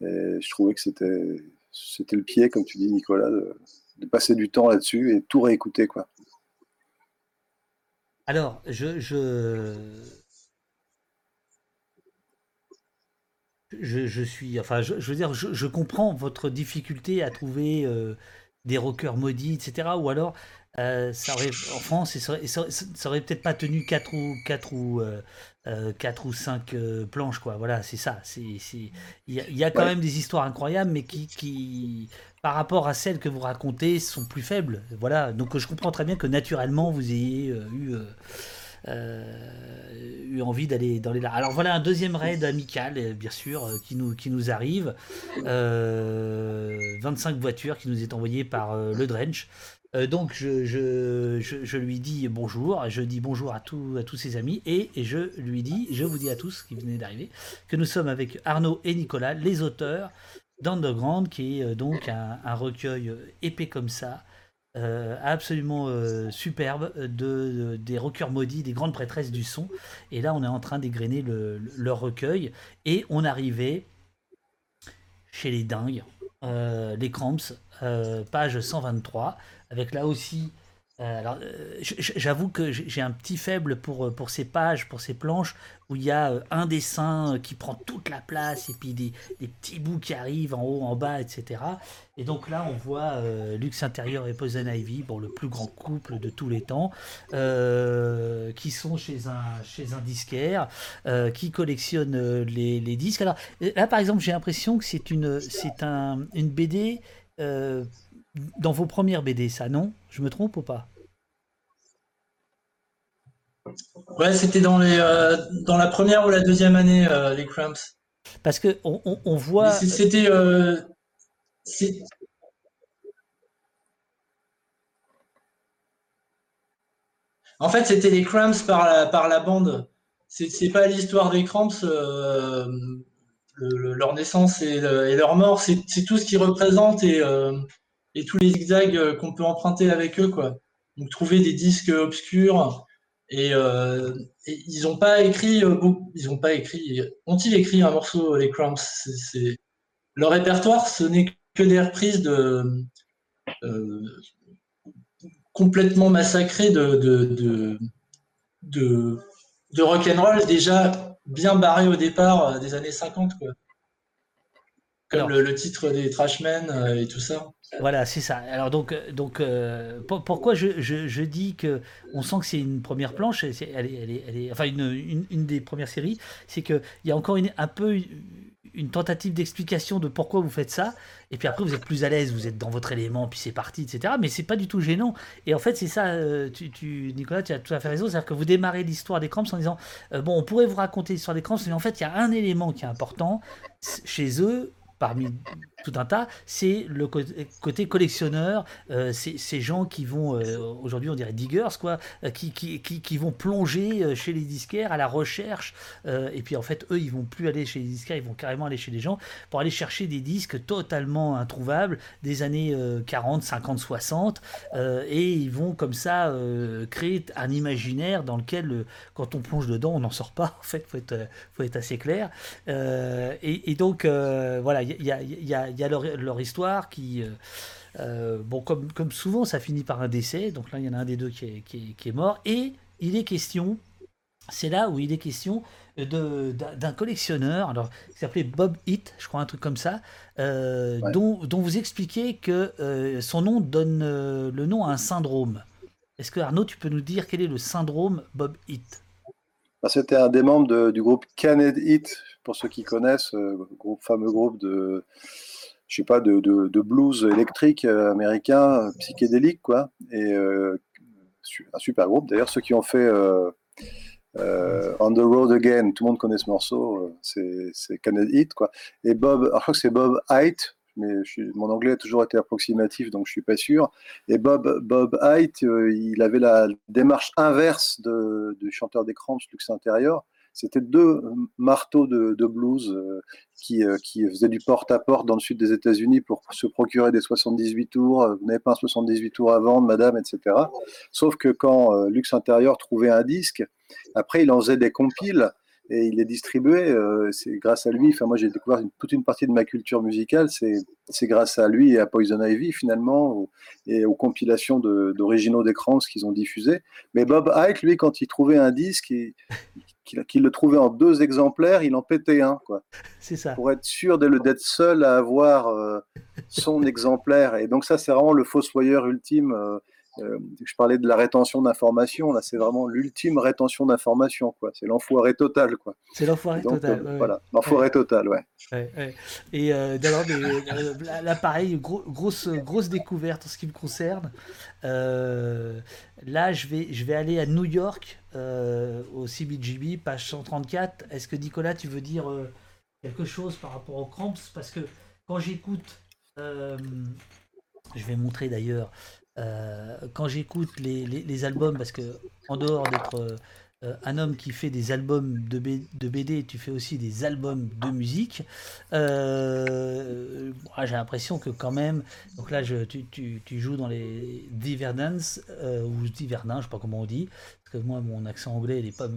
Et je trouvais que c'était le pied, comme tu dis, Nicolas, de passer du temps là-dessus et tout réécouter, quoi. Alors, je suis, enfin, je veux dire, je comprends votre difficulté à trouver des rockers maudits, etc., ou alors Ça aurait, en France, ça aurait peut-être pas tenu 4 ou 5 planches, quoi. Voilà, c'est ça. Il y a quand même des histoires incroyables, mais qui, par rapport à celles que vous racontez, sont plus faibles. Voilà. Donc, je comprends très bien que naturellement, vous ayez eu envie d'aller dans les là. Alors voilà un deuxième raid amical, bien sûr, qui nous arrive. 25 voitures qui nous est envoyée par le Drench. Donc je lui dis bonjour, je dis bonjour à tous ses amis et je lui dis, je vous dis à tous qui venez d'arriver, que nous sommes avec Arnaud et Nicolas, les auteurs d'Underground, qui est donc un recueil épais comme ça, absolument superbe, des rockers maudits, des grandes prêtresses du son. Et là, on est en train d'égrener leur recueil. Et on arrivait chez les dingues, les Cramps, page 123, avec là aussi... j'avoue que j'ai un petit faible pour ces pages, pour ces planches, où il y a un dessin qui prend toute la place, et puis des petits bouts qui arrivent en haut, en bas, etc. Et donc là, on voit Luxe Intérieur et Poison Ivy, bon, le plus grand couple de tous les temps, qui sont chez un disquaire, qui collectionne les disques. Alors là, par exemple, j'ai l'impression que c'est une BD... dans vos premières BD, ça, non? Je me trompe ou pas? Ouais, c'était dans la première ou la deuxième année, les Cramps. Parce que on voit. C'était. En fait, c'était les Cramps par la bande. C'est pas l'histoire des Cramps. Leur naissance et leur mort, c'est tout ce qu'ils représentent et tous les zigzags qu'on peut emprunter avec eux, quoi. Donc trouver des disques obscurs et ils n'ont pas écrit ont-ils écrit un morceau, les Cramps? Leur répertoire, ce n'est que des reprises de complètement massacrées de rock and roll déjà bien barré au départ des années 50, quoi. Comme le titre des Trashmen et tout ça. Voilà, c'est ça. Alors donc, pourquoi je dis que on sent que c'est une première planche, elle est, enfin une des premières séries, c'est que il y a encore un peu une tentative d'explication de pourquoi vous faites ça, et puis après vous êtes plus à l'aise, vous êtes dans votre élément, puis c'est parti, etc. Mais c'est pas du tout gênant. Et en fait c'est ça, Nicolas, tu as tout à fait raison, c'est-à-dire que vous démarrez l'histoire des Cramps en disant bon, on pourrait vous raconter l'histoire des Cramps, mais en fait il y a un élément qui est important chez eux. Parmi tout un tas, c'est le côté collectionneur, ces gens qui vont, aujourd'hui on dirait diggers, quoi, qui vont plonger chez les disquaires à la recherche, et puis en fait eux ils vont plus aller chez les disquaires, ils vont carrément aller chez les gens pour aller chercher des disques totalement introuvables des années 40, 50, 60, et ils vont comme ça créer un imaginaire dans lequel quand on plonge dedans on n'en sort pas, en fait, faut être assez clair, et donc voilà. Il y a leur histoire qui, bon, comme souvent, ça finit par un décès. Donc là, il y en a un des deux qui est mort. Et il est question, c'est là où il est question d'un collectionneur, alors, qui s'appelait Bob Hite, je crois, un truc comme ça, ouais. dont vous expliquez que son nom donne le nom à un syndrome. Est-ce que, Arnaud, tu peux nous dire quel est le syndrome Bob Hite? C'était un des membres du groupe Canned Hit, pour ceux qui connaissent, fameux groupe de, je sais pas, de blues électrique américain, psychédélique, quoi. Et un super groupe. D'ailleurs, ceux qui ont fait On the Road Again, tout le monde connaît ce morceau, c'est Canned Hit, quoi. Et Bob, alors je crois que c'est Bob Hite, mais mon anglais a toujours été approximatif, donc je suis pas sûr. Et Bob Hite, il avait la démarche inverse du chanteur des Cramps, Luxe Intérieur. C'était deux marteaux de blues qui faisaient du porte-à-porte dans le sud des États-Unis pour se procurer des 78 tours. Vous n'avez pas un 78 tours à vendre, madame, etc. Sauf que quand Luxe Intérieur trouvait un disque, après il en faisait des compiles. Et il est distribué, c'est grâce à lui, enfin moi j'ai découvert toute une partie de ma culture musicale, c'est grâce à lui et à Poison Ivy finalement, et aux compilations d'originaux des Cramps qu'ils ont diffusés. Mais Bob Hite, lui, quand il trouvait un disque, qu'il le trouvait en 2 exemplaires, il en pétait un, quoi. C'est ça. Pour être sûr d'être seul à avoir son exemplaire. Et donc ça, c'est vraiment le fossoyeur ultime. Je parlais de la rétention d'informations, là c'est vraiment l'ultime rétention d'informations, quoi. C'est l'enfoiré total, quoi. C'est l'enfoiré total. Ouais. Voilà, l'enfoiré total, ouais. Ouais, ouais. Et d'ailleurs, là pareil, grosse découverte en ce qui me concerne. Là, je vais aller à New York au CBGB, page 134. Est-ce que Nicolas, tu veux dire quelque chose par rapport aux Cramps? Parce que quand j'écoute, je vais montrer d'ailleurs. Quand j'écoute les albums, parce que en dehors d'être un homme qui fait des albums de BD, tu fais aussi des albums de musique. J'ai l'impression que quand même, donc là tu joues dans les Divergence ou Divergence, je sais pas comment on dit, parce que moi mon accent anglais il est pas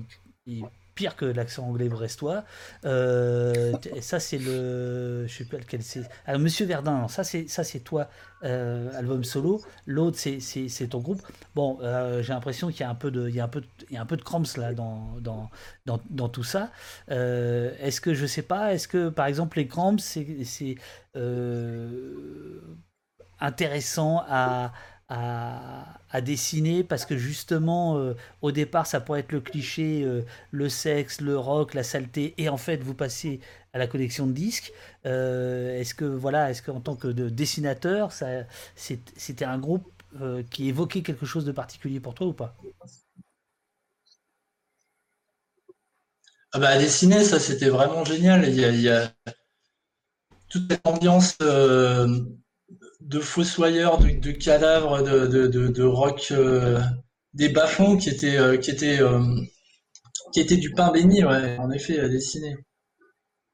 pire que l'accent anglais brestois. Ça c'est le, je sais pas lequel c'est. Alors Monsieur Verdun, non, ça c'est toi, album solo. L'autre c'est ton groupe. Bon, j'ai l'impression qu'il y a un peu de, il y a un peu de Cramps là dans tout ça. Est-ce que, je sais pas, est-ce que par exemple les Cramps c'est intéressant à dessiner, parce que justement au départ ça pourrait être le cliché, le sexe, le rock, la saleté, et en fait vous passez à la collection de disques. Est-ce que en tant que dessinateur c'était un groupe qui évoquait quelque chose de particulier pour toi ou pas? À dessiner, ça c'était vraiment génial. Il y a toute cette ambiance de fossoyeurs, de cadavres, de rock, des bas-fonds qui étaient du pain béni, ouais, en effet, à dessiner.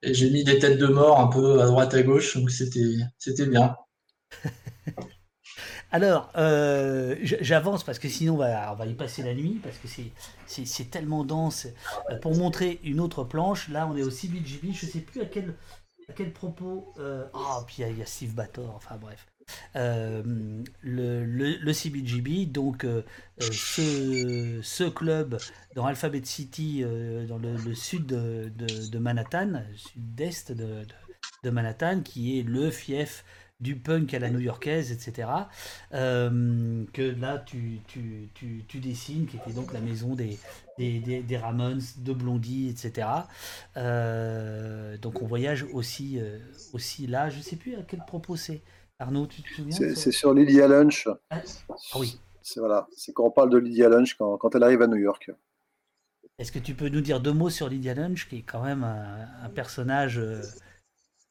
Et j'ai mis des têtes de mort un peu à droite, à gauche, donc c'était bien. Alors, j'avance parce que sinon on va y passer la nuit, parce que c'est tellement dense. Pour montrer une autre planche, là on est au CBGB, je ne sais plus à quel propos. Puis il y a Steve Bator, enfin bref. Le CBGB, donc ce club dans Alphabet City, dans le sud de Manhattan, sud-est de Manhattan, qui est le fief du punk à la new-yorkaise, etc. Que là tu dessines, qui était donc la maison des Ramones, de Blondie, etc. Donc on voyage aussi là. Je sais plus à quel propos c'est. Arnaud, tu te souviens? C'est sur Lydia Lunch. Ah oui. C'est quand on parle de Lydia Lunch, quand elle arrive à New York. Est-ce que tu peux nous dire deux mots sur Lydia Lunch, qui est quand même un personnage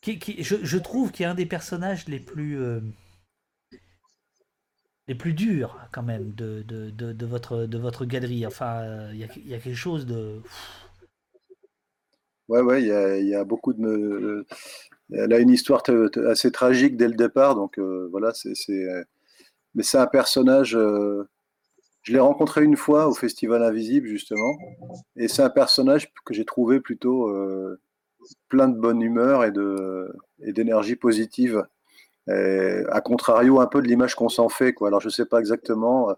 je trouve qu'il est un des personnages les plus durs quand même de votre galerie. Enfin, il y a quelque chose de... Ouais, il y a beaucoup de... Elle a une histoire assez tragique dès le départ, donc voilà, mais c'est un personnage... Je l'ai rencontré une fois au Festival Invisible, justement, et c'est un personnage que j'ai trouvé plutôt... plein de bonne humeur et d'énergie positive, à contrario un peu de l'image qu'on s'en fait, quoi. Alors je sais pas exactement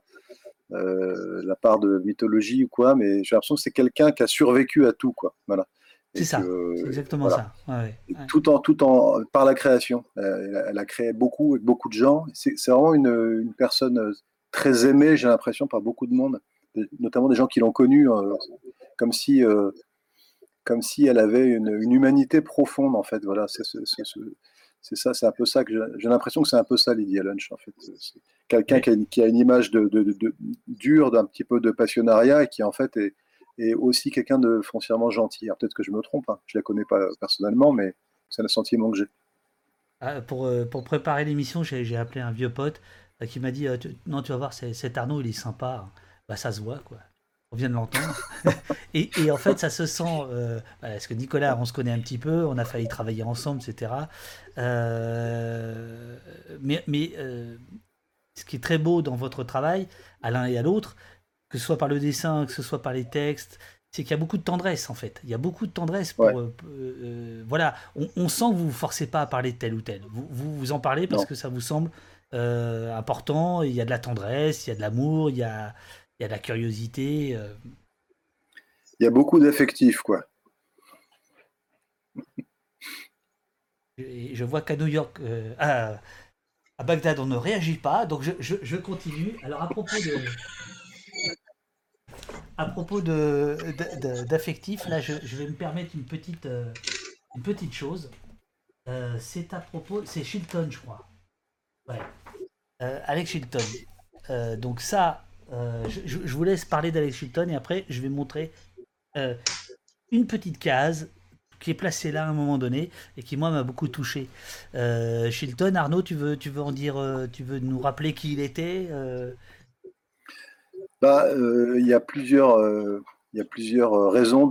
la part de mythologie ou quoi, mais j'ai l'impression que c'est quelqu'un qui a survécu à tout, quoi. Voilà. C'est exactement voilà. Ça. Ouais, ouais. Tout en par la création. Elle a créé beaucoup de gens. C'est vraiment une personne très aimée, j'ai l'impression, par beaucoup de monde, notamment des gens qui l'ont connue, comme si elle avait une humanité profonde, en fait. Voilà, c'est ça, c'est un peu ça que j'ai l'impression que c'est un peu ça, Lydia Lunch, en fait. C'est quelqu'un qui a une image de dure, d'un petit peu de passionnariat, et qui en fait est aussi quelqu'un de foncièrement gentil. Alors, peut-être que je me trompe, hein. Je la connais pas personnellement, mais c'est le sentiment que j'ai. Ah, pour préparer l'émission, j'ai appelé un vieux pote qui m'a dit non, tu vas voir, cet Arnaud, il est sympa. Bah, ça se voit, quoi. On vient de l'entendre. et en fait, ça se sent... parce que Nicolas, on se connaît un petit peu, on a failli travailler ensemble, etc. Mais ce qui est très beau dans votre travail, à l'un et à l'autre, que ce soit par le dessin, que ce soit par les textes, c'est qu'il y a beaucoup de tendresse, en fait. Il y a beaucoup de tendresse. Pour, ouais. Voilà, on sent que vous ne vous forcez pas à parler de tel ou tel. Vous en parlez parce que ça vous semble important. Il y a de la tendresse, il y a de l'amour, il y a de la curiosité. Il y a beaucoup d'affectifs, quoi. Je vois qu'à New York... À Bagdad, on ne réagit pas, donc je continue. Alors, à propos d'affectif, là, je vais me permettre une petite chose. C'est Chilton, je crois. Ouais. Alex Chilton. Donc ça, je vous laisse parler d'Alex Chilton et après, je vais montrer une petite case qui est placée là à un moment donné et qui, moi, m'a beaucoup touché. Chilton, Arnaud, tu veux nous rappeler qui il était? Il y a plusieurs raisons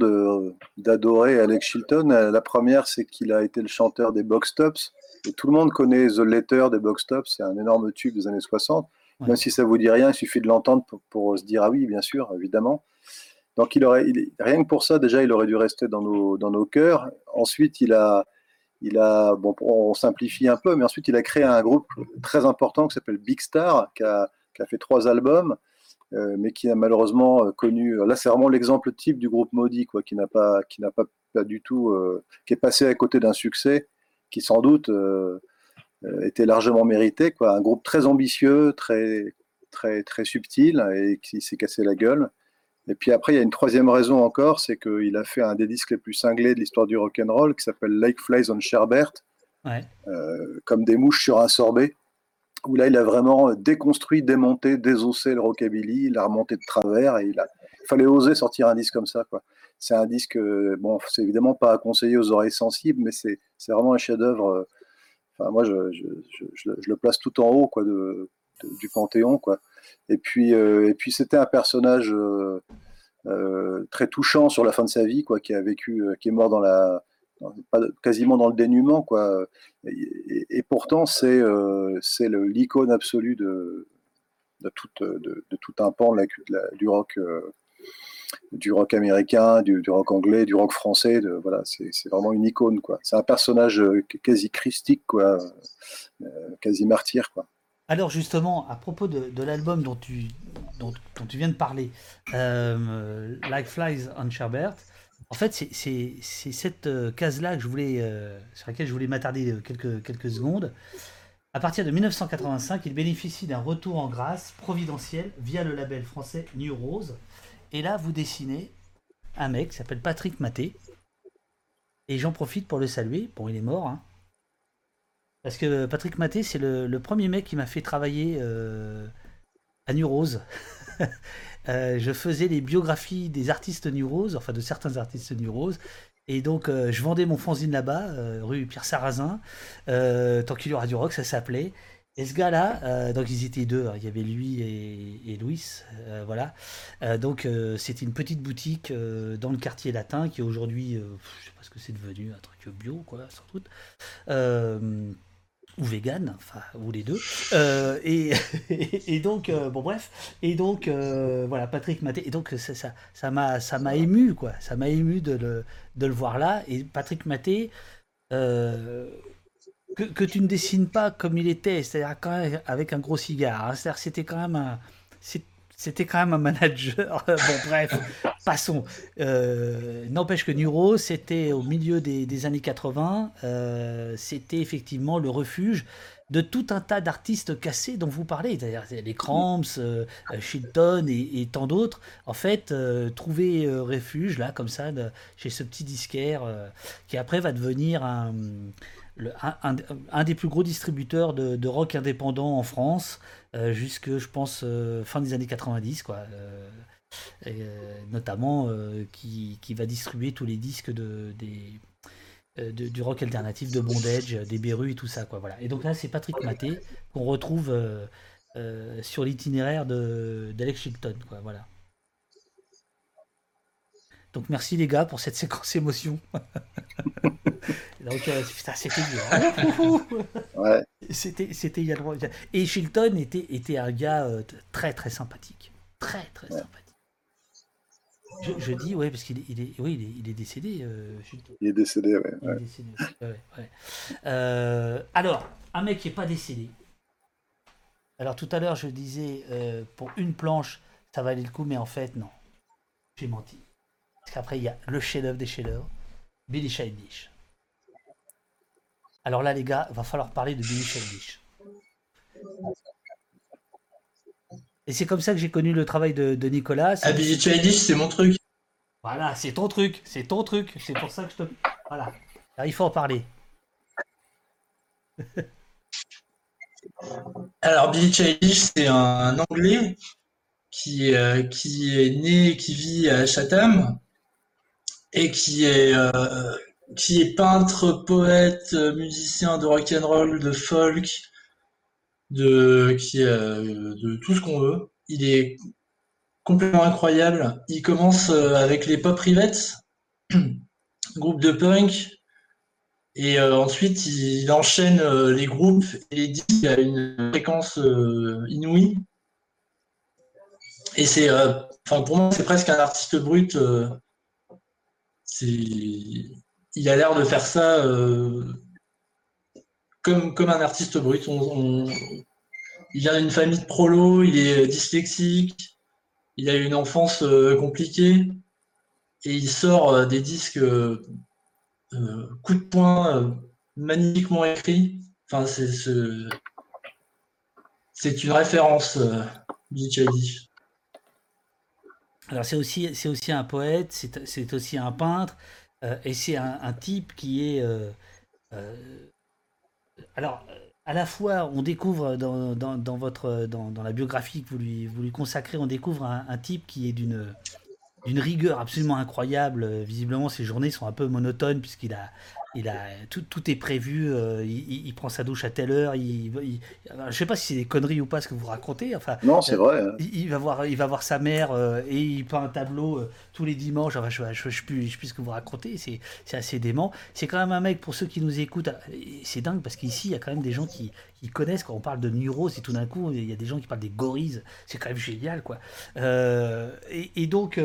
d'adorer Alex Chilton. La première, c'est qu'il a été le chanteur des Box Tops. Et tout le monde connaît The Letter des Box Tops. C'est un énorme tube des années 60. Ouais. Même si ça ne vous dit rien, il suffit de l'entendre pour se dire « Ah oui, bien sûr, évidemment ». Donc, rien que pour ça, déjà, il aurait dû rester dans nos cœurs. Ensuite, bon, on simplifie un peu, mais ensuite, il a créé un groupe très important qui s'appelle Big Star, qui a fait 3 albums, mais qui a malheureusement connu... Là, c'est vraiment l'exemple type du groupe maudit, quoi, qui n'a pas du tout... qui est passé à côté d'un succès qui, sans doute, était largement mérité, quoi. Un groupe très ambitieux, très, très, très subtil, et qui s'est cassé la gueule. Et puis après, il y a une troisième raison encore, c'est qu'il a fait un des disques les plus cinglés de l'histoire du rock'n'roll qui s'appelle Like Flies on Sherbert, ouais. Comme des mouches sur un sorbet, où là, il a vraiment déconstruit, démonté, désossé le rockabilly, il a remonté de travers et il fallait oser sortir un disque comme ça, quoi. C'est un disque, bon, c'est évidemment pas à conseiller aux oreilles sensibles, mais c'est vraiment un chef-d'œuvre. Enfin, moi, je le place tout en haut, quoi, du Panthéon, quoi. Et puis c'était un personnage très touchant sur la fin de sa vie, quoi, qui a vécu, qui est mort quasiment dans le dénuement, quoi. Et pourtant, c'est l'icône absolue de tout un pan du rock, du rock américain, du rock anglais, du rock français. Voilà, c'est vraiment une icône, quoi. C'est un personnage quasi christique, quoi, quasi martyr, quoi. Alors justement, à propos de l'album dont tu viens de parler, Like Flies on Sherbert, en fait c'est cette case-là que sur laquelle je voulais m'attarder quelques secondes. À partir de 1985, il bénéficie d'un retour en grâce providentiel via le label français New Rose. Et là, vous dessinez un mec qui s'appelle Patrick Maté. Et j'en profite pour le saluer. Bon, il est mort, hein. Parce que Patrick Maté, c'est le premier mec qui m'a fait travailler à New Rose. Je faisais les biographies des artistes New Rose, enfin de certains artistes New Rose. Et donc, je vendais mon fanzine là-bas, rue Pierre Sarrazin, tant qu'il y aura du rock, ça s'appelait. Et ce gars-là, donc ils étaient 2, hein, il y avait lui et Louis, voilà. Donc c'était une petite boutique dans le quartier latin qui aujourd'hui, je sais pas ce que c'est devenu, un truc bio, quoi, sans doute. Ou vegan, enfin, ou les deux. Et donc, voilà, Patrick Maté. Et donc, ça m'a ému, quoi. Ça m'a ému de le voir là. Et Patrick Maté, que tu ne dessines pas comme il était, c'est-à-dire quand même avec un gros cigare. Hein, c'est-à-dire c'était quand même un manager. Bon, bref, passons. N'empêche que New Rose, c'était au milieu des années 80. C'était effectivement le refuge de tout un tas d'artistes cassés dont vous parlez. C'est-à-dire les Cramps, Chilton et tant d'autres. En fait, trouver refuge, là, comme ça, chez ce petit disquaire qui après va devenir un des plus gros distributeurs de rock indépendant en France, jusque, je pense, fin des années 90, quoi. Notamment, qui va distribuer tous les disques du rock alternatif, de Bondage, des Berus et tout ça, quoi. Voilà. Et donc là, c'est Patrick Maté qu'on retrouve sur l'itinéraire d'Alex Chilton, quoi. Voilà. Donc merci les gars pour cette séquence émotion. Donc putain, c'était dur. Ouais. C'était il y a le droit. Et Chilton était un gars très très sympathique, très très sympathique. Je dis ouais parce qu'il est décédé. Chilton. Il est décédé, ouais. Il est décédé, ouais. Alors un mec qui est pas décédé. Alors tout à l'heure je disais pour une planche ça valait le coup, mais en fait non, j'ai menti. Parce qu'après, il y a le chef-d'œuvre des chefs-d'œuvre, Billy Childish. Alors là, les gars, il va falloir parler de Billy Childish. Et c'est comme ça que j'ai connu le travail de Nicolas. Habitué, c'est mon truc. Voilà, c'est ton truc, c'est ton truc. C'est pour ça que je te... Voilà, alors, il faut en parler. Alors, Billy Childish, c'est un Anglais qui est né, qui vit à Chatham et qui est peintre, poète, musicien de rock'n'roll, de folk, de tout ce qu'on veut. Il est complètement incroyable. Il commence avec les Pop Rivets, groupe de punk. Et ensuite, il enchaîne les groupes et les disques à une fréquence inouïe. Et c'est, pour moi, c'est presque un artiste brut. Il a l'air de faire ça comme un artiste brut. Il vient d'une famille de prolos, il est dyslexique, il a une enfance compliquée et il sort des disques... coup de poing magnifiquement écrit. Enfin, c'est une référence du Childish. Alors c'est aussi un poète, c'est aussi un peintre et c'est un type qui est alors à la fois on découvre dans la biographie que vous lui consacrez, on découvre un type qui est d'une rigueur absolument incroyable. Visiblement, ses journées sont un peu monotones puisqu'il a tout est prévu. Il prend sa douche à telle heure. Je ne sais pas si c'est des conneries ou pas ce que vous racontez. Enfin, non, c'est vrai. Il va voir sa mère et il peint un tableau tous les dimanches. Enfin, je sais plus ce que vous racontez. C'est assez dément. C'est quand même un mec, pour ceux qui nous écoutent, c'est dingue parce qu'ici, il y a quand même des gens qui connaissent. Quand on parle de neurose et tout d'un coup, il y a des gens qui parlent des gorilles. C'est quand même génial, quoi. Et donc,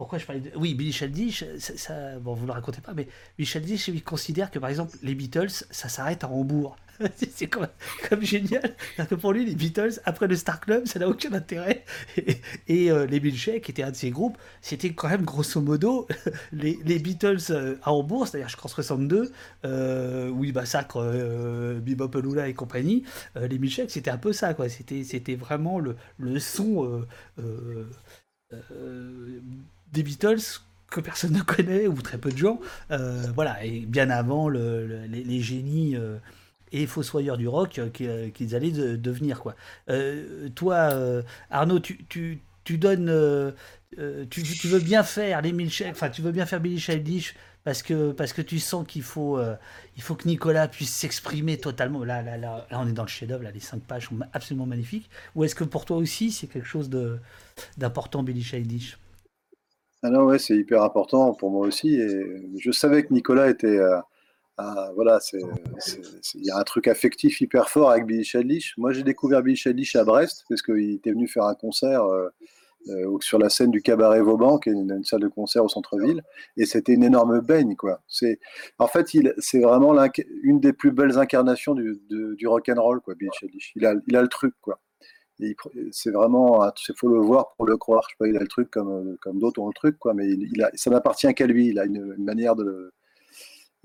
pourquoi je parlais de... Oui, Billy Childish, ça, bon, vous ne le racontez pas, mais Billy Childish, il considère que, par exemple, les Beatles, ça s'arrête à Hambourg. C'est comme génial. C'est-à-dire que pour lui, les Beatles, après le Star Club, ça n'a aucun intérêt. Et les Milkshakes, qui étaient un de ces groupes, c'était quand même, grosso modo, les Beatles à Hambourg, c'est-à-dire je crois 62, où ils massacrent Bebop Lula et compagnie. Les Milkshakes, c'était un peu ça, quoi. C'était vraiment le son... des Beatles que personne ne connaît ou très peu de gens, voilà, et bien avant les génies et fossoyeurs du rock qu'ils allaient devenir, quoi. Toi, Arnaud, tu donnes, tu veux bien faire les Milkshakes, enfin tu veux bien faire Billy Childish parce que tu sens qu'il faut que Nicolas puisse s'exprimer totalement. Là, on est dans le chef-d'œuvre, là, les 5 pages sont absolument magnifiques. Ou est-ce que pour toi aussi c'est quelque chose d'important, Billy Childish? Ah non, ouais, c'est hyper important pour moi aussi. Et je savais que Nicolas était, voilà, il y a un truc affectif hyper fort avec Billy Childish. Moi, j'ai découvert Billy Childish à Brest parce qu'il était venu faire un concert sur la scène du Cabaret Vauban, qui est une salle de concert au centre-ville, et c'était une énorme baigne, quoi. C'est vraiment une des plus belles incarnations du rock'n'roll, quoi. Billy Childish, il a le truc, quoi. C'est vraiment, il faut le voir pour le croire. Je sais pas, il a le truc comme d'autres ont le truc, quoi, mais ça n'appartient qu'à lui. Il a une manière de,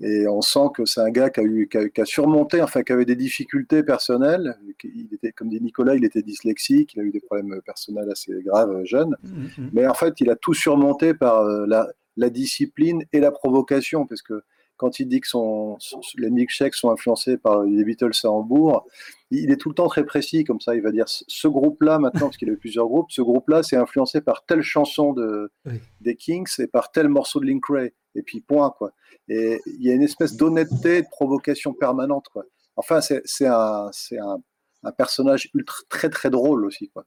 et on sent que c'est un gars qui a surmonté, enfin qui avait des difficultés personnelles. Il était, comme dit Nicolas, il était dyslexique, il a eu des problèmes personnels assez graves jeune, mais en fait il a tout surmonté par la discipline et la provocation, parce que quand il dit que les Milkshakes sont influencés par les Beatles à Hambourg, il est tout le temps très précis, comme ça, il va dire ce groupe-là, maintenant, parce qu'il a eu plusieurs groupes, ce groupe-là, c'est influencé par telle chanson des Kinks et par tel morceau de Link Ray, et puis point, quoi. Et il y a une espèce d'honnêteté, de provocation permanente, quoi. Enfin, c'est un personnage ultra, très, très drôle aussi, quoi.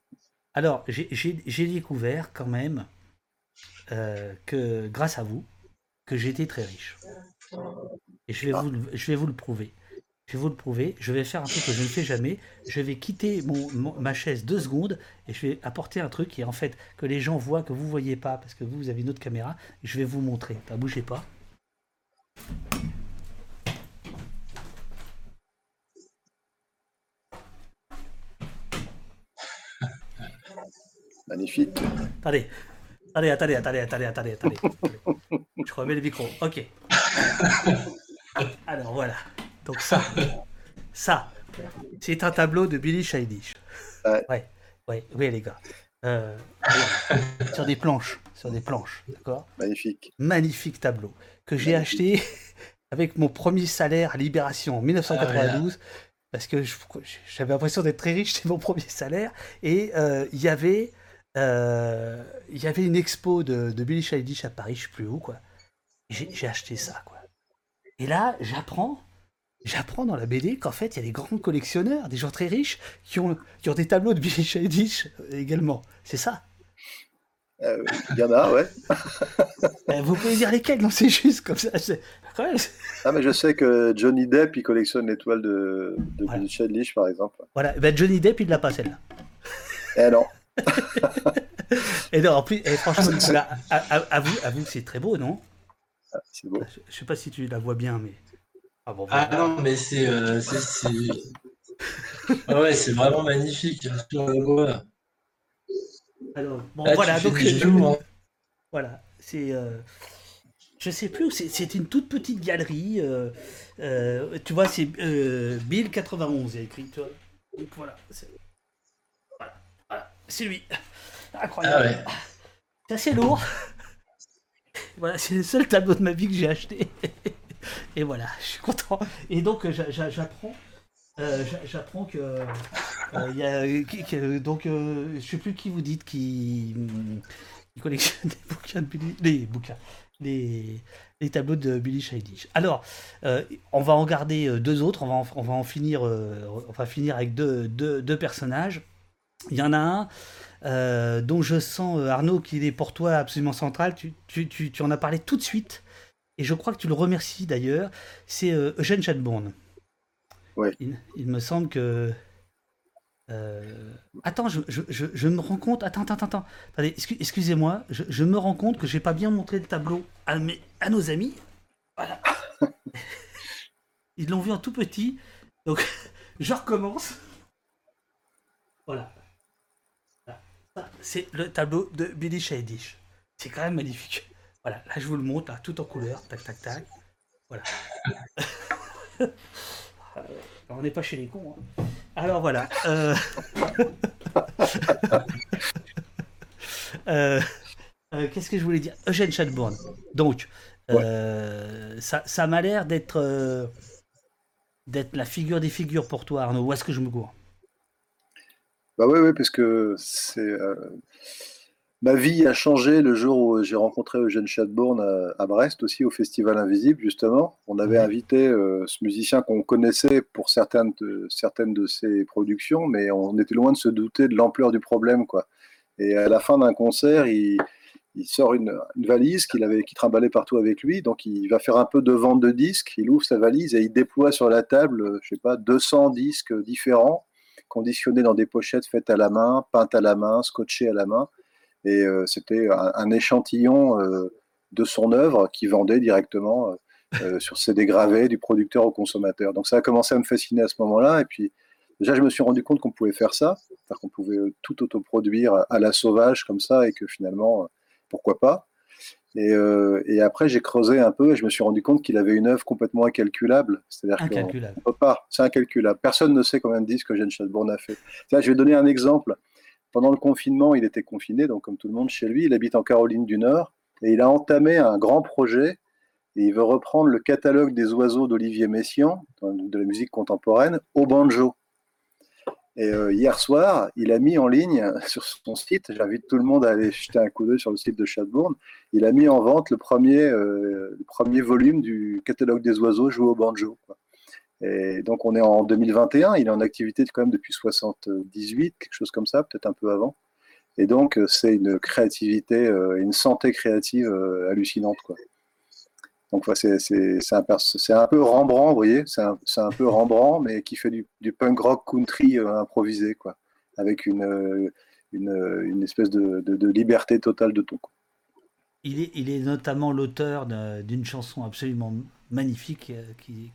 Alors, j'ai découvert quand même que, grâce à vous, que j'étais très riche. Et je vais vous le prouver. Je vais faire un truc que je ne fais jamais. Je vais quitter ma chaise 2 secondes et je vais apporter un truc qui est en fait que les gens voient, que vous voyez pas parce que vous avez une autre caméra. Je vais vous montrer. Ne bougez pas. Magnifique. Attendez. Je remets le micro. Ok. Alors voilà. Donc ça, C'est un tableau de Billy Childish. Oui, les gars. Sur des planches, d'accord ? Magnifique tableau que j'ai acheté avec mon premier salaire à Libération en 1992, parce que j'avais l'impression d'être très riche, c'était mon premier salaire, et il y avait une expo de Billy Childish à Paris, je sais plus où, quoi. J'ai acheté ça, quoi. Et là, j'apprends dans la BD qu'en fait, il y a des grands collectionneurs, des gens très riches, qui ont des tableaux de Billy Childish également. C'est ça ? Il y en a, ouais. Vous pouvez dire lesquels ? Non, c'est juste comme ça. Ah, mais je sais que Johnny Depp, il collectionne l'étoile de Billy Childish, par exemple. Voilà, ben, Johnny Depp, il ne l'a pas, celle-là. Eh non. Et non, en plus, franchement, là, à vous, c'est très beau, non ? Ah, c'est beau. Je ne sais pas si tu la vois bien, mais... Ah, bon, voilà. Ah non, mais c'est... Ah ouais, c'est vraiment magnifique. Alors, bon, là, voilà, donc voilà, c'est je sais plus où c'est une toute petite galerie, tu vois, c'est 1091, il y a écrit, tu vois. Donc voilà, c'est lui. Incroyable. Ah ouais. C'est assez lourd. Voilà, c'est le seul tableau de ma vie que j'ai acheté. Et voilà, je suis content. Et donc, j'apprends que... donc, je ne sais plus qui vous dites qui collectionne les tableaux de Billy Childish. Alors, on va en garder deux autres. On va finir avec deux personnages. Il y en a un dont je sens, Arnaud, qu'il est pour toi absolument central. Tu en as parlé tout de suite. Et je crois que tu le remercies d'ailleurs, c'est Eugène Chadbourne. Ouais. Il me semble que... Attends, je me rends compte... Attends. Attendez, excusez-moi, je me rends compte que j'ai pas bien montré le tableau à nos amis. Voilà. Ils l'ont vu en tout petit. Donc, je recommence. Voilà. Ça, c'est le tableau de Billy Childish. C'est quand même magnifique. Voilà, là je vous le montre, là, tout en couleur, tac. Voilà. On n'est pas chez les cons. Hein. Alors voilà. Qu'est-ce que je voulais dire ? Eugène Chadbourne. Donc, ça m'a l'air d'être la figure des figures pour toi, Arnaud. Où est-ce que je me gourre ? Bah oui, parce que c'est... Ma vie a changé le jour où j'ai rencontré Eugène Chadbourne à Brest, aussi au Festival Invisible, justement. On avait invité ce musicien qu'on connaissait pour certaines de ses productions, mais on était loin de se douter de l'ampleur du problème, quoi. Et à la fin d'un concert, il sort une valise qu'il trimballait partout avec lui, donc il va faire un peu de vente de disques, il ouvre sa valise et il déploie sur la table, je sais pas, 200 disques différents, conditionnés dans des pochettes faites à la main, peintes à la main, scotchées à la main. Et c'était un échantillon de son œuvre qui vendait directement sur CD gravé du producteur au consommateur. Donc ça a commencé à me fasciner à ce moment-là. Et puis déjà, je me suis rendu compte qu'on pouvait faire ça, c'est-à-dire qu'on pouvait tout autoproduire à la sauvage comme ça et que finalement, pourquoi pas. Et après, j'ai creusé un peu et je me suis rendu compte qu'il avait une œuvre complètement incalculable. C'est-à-dire qu'on peut pas, c'est incalculable. Personne ne sait combien de disques Eugène Chadbourne a fait. Là, je vais donner un exemple. Pendant le confinement, il était confiné, donc comme tout le monde chez lui, il habite en Caroline du Nord, et il a entamé un grand projet, et il veut reprendre le catalogue des oiseaux d'Olivier Messiaen, de la musique contemporaine, au banjo. Et hier soir, il a mis en ligne sur son site, j'invite tout le monde à aller jeter un coup d'œil sur le site de Chadbourne, il a mis en vente le premier volume du catalogue des oiseaux joué au banjo, quoi. Et donc on est en 2021, il est en activité quand même depuis 78, quelque chose comme ça, peut-être un peu avant. Et donc c'est une créativité, une santé créative hallucinante, quoi. Donc voilà, c'est un peu Rembrandt, vous voyez, c'est un peu Rembrandt, mais qui fait du punk rock country improvisé, quoi, avec une espèce de liberté totale de ton, quoi. Il est notamment l'auteur d'une chanson absolument magnifique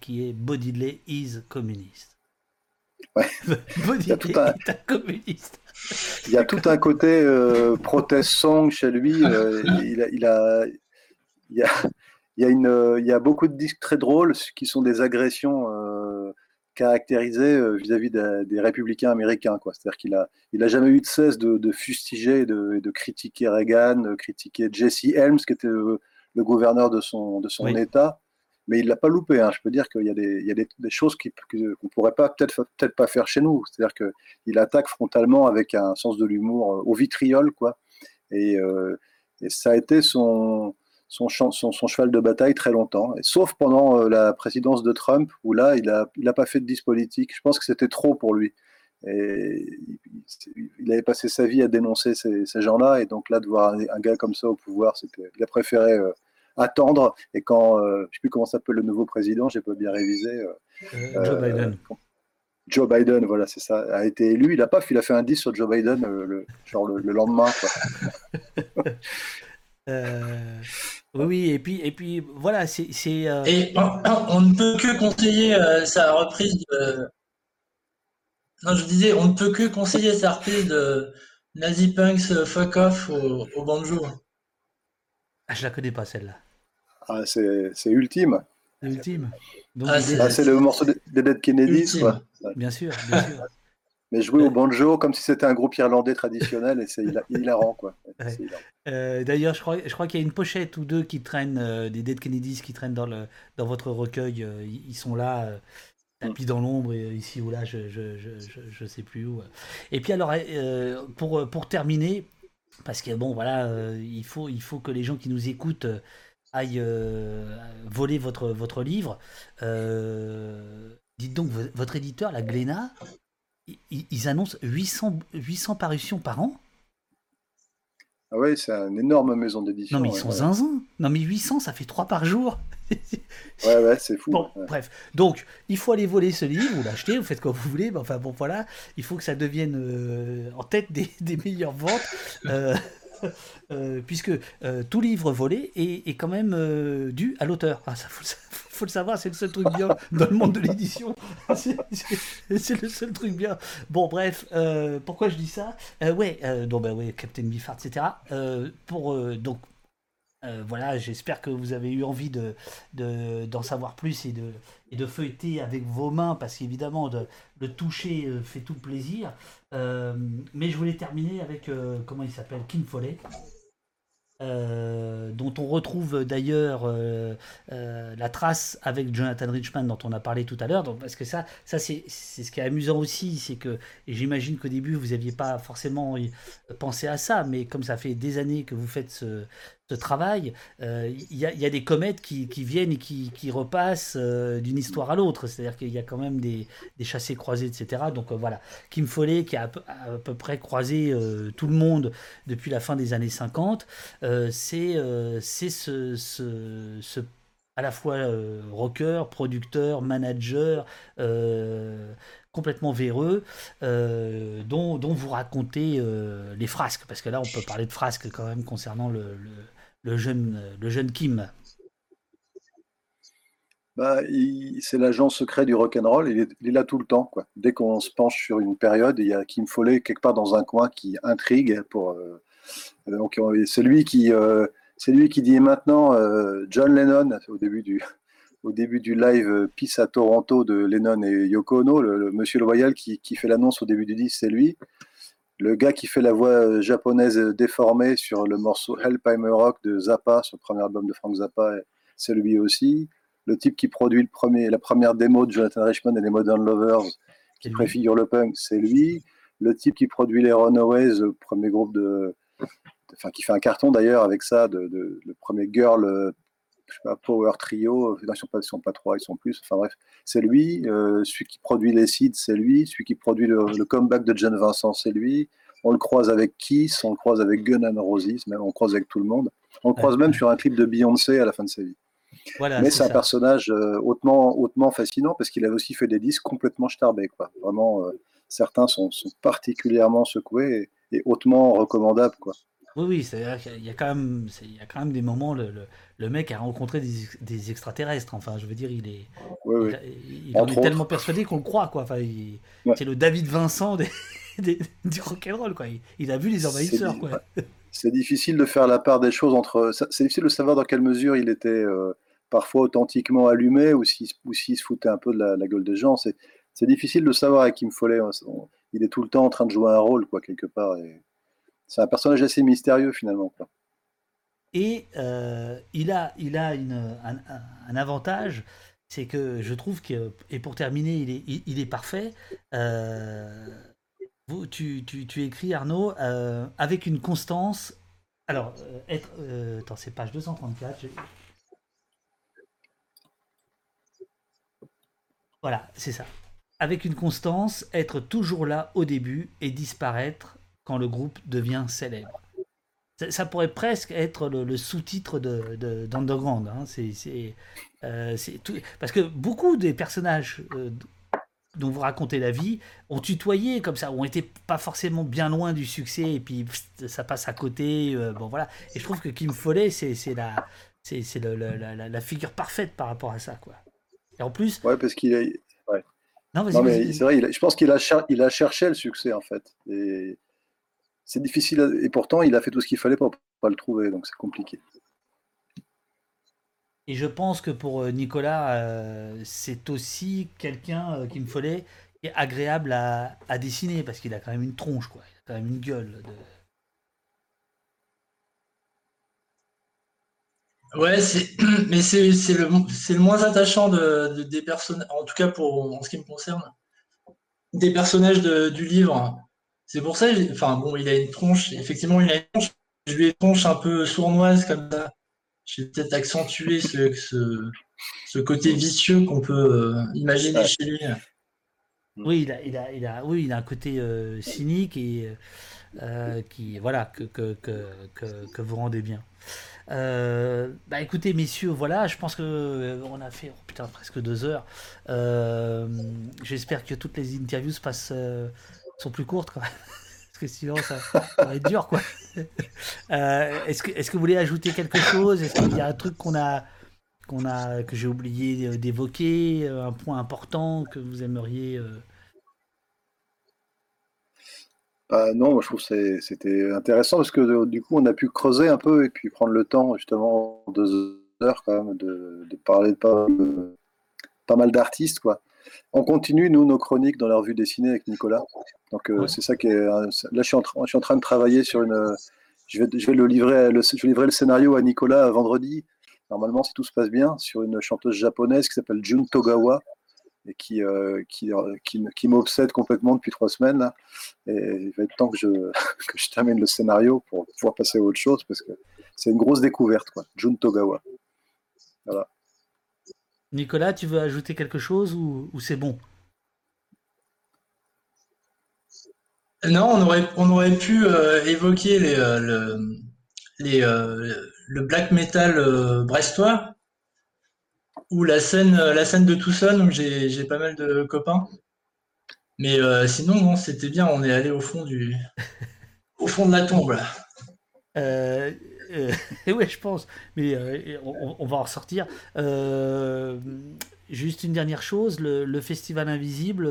qui est Baudelaire is communiste. Ouais. Baudelaire est un communiste. Il y a tout un côté protest song chez lui. Il y a beaucoup de disques très drôles qui sont des agressions caractérisé vis-à-vis des républicains américains, quoi. C'est-à-dire qu'il a jamais eu de cesse de fustiger et de critiquer Reagan, de critiquer Jesse Helms, qui était le gouverneur de son oui. État. Mais il l'a pas loupé, hein. Je peux dire qu'il y a des choses qu'on pourrait pas peut-être pas faire chez nous. C'est-à-dire que il attaque frontalement avec un sens de l'humour au vitriol, quoi. Et ça a été son cheval de bataille très longtemps, et sauf pendant la présidence de Trump, où là, il a pas fait de disque politique. Je pense que c'était trop pour lui. Et il avait passé sa vie à dénoncer ces gens-là, et donc là, de voir un gars comme ça au pouvoir, il a préféré attendre. Et quand, je ne sais plus comment s'appelle le nouveau président, je n'ai pas bien révisé. Joe Biden. Joe Biden, voilà, c'est ça, a été élu. Il a fait un 10 sur Joe Biden, le lendemain, quoi. Oui, et puis voilà, c'est Et on ne peut que conseiller sa reprise de... Non, je disais, on ne peut que conseiller sa reprise de Nazi Punks Fuck Off au banjo. Ah, je la connais pas, celle-là. Ah, c'est ultime. C'est ultime. Donc, c'est le morceau des Dead Kennedys, quoi. Bien sûr, bien sûr. Mais jouer au banjo comme si c'était un groupe irlandais traditionnel, et c'est hilarant, quoi. Ouais. C'est hilarant. D'ailleurs, je crois qu'il y a une pochette ou deux qui traînent, des Dead Kennedys qui traînent dans votre recueil. Ils sont là, tapis dans l'ombre, et ici ou là, je sais plus où. Et puis alors, pour terminer, parce que bon, voilà, il faut que les gens qui nous écoutent aillent voler votre livre. Dites donc, votre éditeur, la Glénat, ils annoncent 800 parutions par an. Ah oui, c'est une énorme maison d'édition. Non, mais ils sont zinzins. Non, mais 800, ça fait 3 par jour. ouais, c'est fou. Bon, ouais. Bref. Donc, il faut aller voler ce livre, ou l'acheter, vous faites comme vous voulez. Mais enfin, bon, voilà. Il faut que ça devienne en tête des meilleures ventes. Puisque tout livre volé est quand même dû à l'auteur. Ah, ça, faut le savoir, c'est le seul truc bien dans le monde de l'édition. C'est le seul truc bien. Bon, bref, pourquoi je dis ça ? Captain Biffard, etc. Voilà, j'espère que vous avez eu envie d'en savoir plus et de feuilleter avec vos mains, parce qu'évidemment, le toucher fait tout plaisir. Mais je voulais terminer avec, comment il s'appelle, Kim Fowley, dont on retrouve d'ailleurs la trace avec Jonathan Richman, dont on a parlé tout à l'heure. Donc, parce que ça c'est ce qui est amusant aussi, c'est que, et j'imagine qu'au début vous n'aviez pas forcément pensé à ça, mais comme ça fait des années que vous faites ce travail, il y a des comètes qui viennent et qui repassent d'une histoire à l'autre. C'est-à-dire qu'il y a quand même des chassés croisés, etc. Donc voilà, Kim Fowley qui a à peu près croisé tout le monde depuis la fin des années 50. C'est ce à la fois rocker, producteur, manager, complètement véreux, dont vous racontez les frasques, parce que là on peut parler de frasques quand même concernant le jeune Kim. Bah, c'est l'agent secret du rock'n'roll, il est là tout le temps, quoi. Dès qu'on se penche sur une période, il y a Kim Fowley quelque part dans un coin qui intrigue pour... Donc, c'est lui qui dit maintenant John Lennon au début du live Peace à Toronto de Lennon et Yoko Ono, le monsieur Loyal qui fait l'annonce au début du disque, c'est lui. Le gars qui fait la voix japonaise déformée sur le morceau Hellpalmer Rock de Zappa, sur le premier album de Frank Zappa, c'est lui aussi. Le type qui produit la première démo de Jonathan Richman et les Modern Lovers, qui préfigure le punk, c'est lui. Le type qui produit les Runaways, le premier groupe Enfin, qui fait un carton d'ailleurs avec ça, le premier girl, je sais pas, power trio. Non, ils sont pas 3, ils sont plus. Enfin bref, c'est lui. Celui qui produit les Seeds, c'est lui. Celui qui produit le comeback de John Vincent, c'est lui. On le croise avec Kiss, on le croise avec Guns N' Roses, même on le croise avec tout le monde. On le croise même sur un clip de Beyoncé à la fin de sa vie. Voilà, mais c'est un personnage hautement fascinant, parce qu'il avait aussi fait des disques complètement starbés, quoi. Vraiment, certains sont particulièrement secoués et hautement recommandables, quoi. Oui, c'est-à-dire qu'il y a quand même, des moments, le mec a rencontré des extraterrestres. Enfin, je veux dire, il en est tellement persuadé qu'on le croit, quoi. Enfin, c'est le David Vincent du rock'n'roll, quoi. Il a vu les envahisseurs, quoi. C'est difficile de faire la part des choses entre. C'est difficile de savoir dans quelle mesure il était parfois authentiquement allumé, ou s'il se foutait un peu de la gueule des gens. c'est difficile de savoir avec Kim Fowley. Hein. Il est tout le temps en train de jouer un rôle, quoi, quelque part. Et c'est un personnage assez mystérieux, finalement. Quoi. Et il a un avantage, c'est que je trouve que, et pour terminer, il est parfait. Tu écris, Arnaud, avec une constance. Alors, attends, c'est page 234. Voilà, c'est ça. Avec une constance, être toujours là au début et disparaître quand le groupe devient célèbre. Ça pourrait presque être le sous-titre d'Underground. Hein. C'est tout, parce que beaucoup des personnages dont vous racontez la vie ont tutoyé comme ça, ont été pas forcément bien loin du succès, et puis pff, ça passe à côté. Bon, voilà. Et je trouve que Kim Fowley, c'est la figure parfaite par rapport à ça, quoi. Et en plus. Ouais, parce qu'il est. Ouais. Non, mais c'est vrai. Je pense qu'il a cherché le succès, en fait. Et c'est difficile, et pourtant il a fait tout ce qu'il fallait pour pas le trouver, donc c'est compliqué. Et je pense que pour Nicolas, c'est aussi quelqu'un qui me fallait, qui est agréable à dessiner, parce qu'il a quand même une tronche, quoi. Il a quand même une gueule. Ouais, c'est le moins attachant des personnes, en tout cas en ce qui me concerne, des personnages du livre. C'est pour ça, il a une tronche, effectivement, je lui ai une tronche un peu sournoise comme ça. J'ai peut-être accentué ce côté vicieux qu'on peut imaginer chez lui. Oui, il a un côté cynique et que vous rendez bien. Écoutez, messieurs, voilà, je pense que on a fait presque 2 heures. J'espère que toutes les interviews se passent. Sont plus courtes, quoi. Parce que sinon ça va être dur, quoi. Est-ce que vous voulez ajouter quelque chose? Est-ce qu'il y a un truc que j'ai oublié d'évoquer, un point important que vous aimeriez Non, moi je trouve que c'était intéressant parce que du coup on a pu creuser un peu et puis prendre le temps justement 2 heures quand même de parler de pas mal d'artistes, quoi. On continue, nous, nos chroniques dans la revue dessinée avec Nicolas. Donc, ouais. C'est ça qui est. Là, je suis en train de travailler sur une. Je vais livrer le scénario à Nicolas vendredi. Normalement, si tout se passe bien, sur une chanteuse japonaise qui s'appelle Jun Togawa et qui m'obsède complètement depuis 3 semaines. Là. Et il va être temps que je termine le scénario pour pouvoir passer à autre chose parce que c'est une grosse découverte, quoi. Jun Togawa. Voilà. Nicolas, tu veux ajouter quelque chose ou c'est bon? Non, on aurait pu évoquer le black metal brestois ou la scène de Tucson où j'ai pas mal de copains. Mais sinon, non, c'était bien, on est allé au fond de la tombe. Là. Ouais, je pense, mais on va en ressortir. Juste une dernière chose, le Festival Invisible,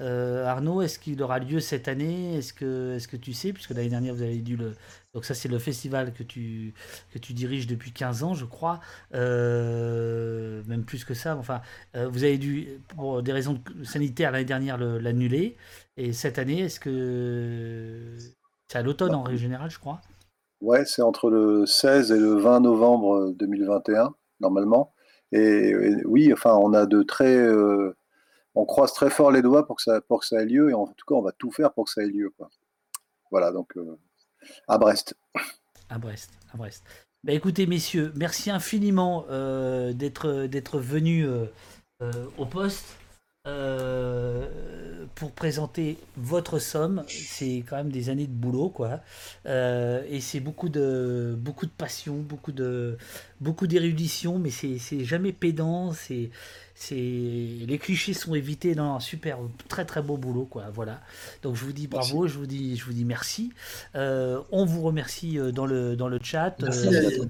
Arnaud, est-ce qu'il aura lieu cette année? Est-ce que tu sais, puisque l'année dernière vous avez dû le... Donc ça c'est le festival que tu diriges depuis 15 ans, je crois, même plus que ça. Enfin, vous avez dû, pour des raisons sanitaires l'année dernière, l'annuler. Et cette année, est-ce que... C'est à l'automne en règle générale, je crois. Ouais, c'est entre le 16 et le 20 novembre 2021, normalement. Et oui, enfin, on a de très... on croise très fort les doigts pour que ça ait lieu. Et en tout cas, on va tout faire pour que ça ait lieu, quoi. Voilà, donc à Brest. À Brest. Écoutez, messieurs, merci infiniment d'être venus au poste. Pour présenter votre somme, c'est quand même des années de boulot, quoi. Et c'est beaucoup de passion, beaucoup d'érudition, mais c'est jamais pédant. Les clichés sont évités dans un super, très très beau boulot, quoi. Voilà. Donc je vous dis bravo, merci. je vous dis merci. On vous remercie dans le chat. Merci.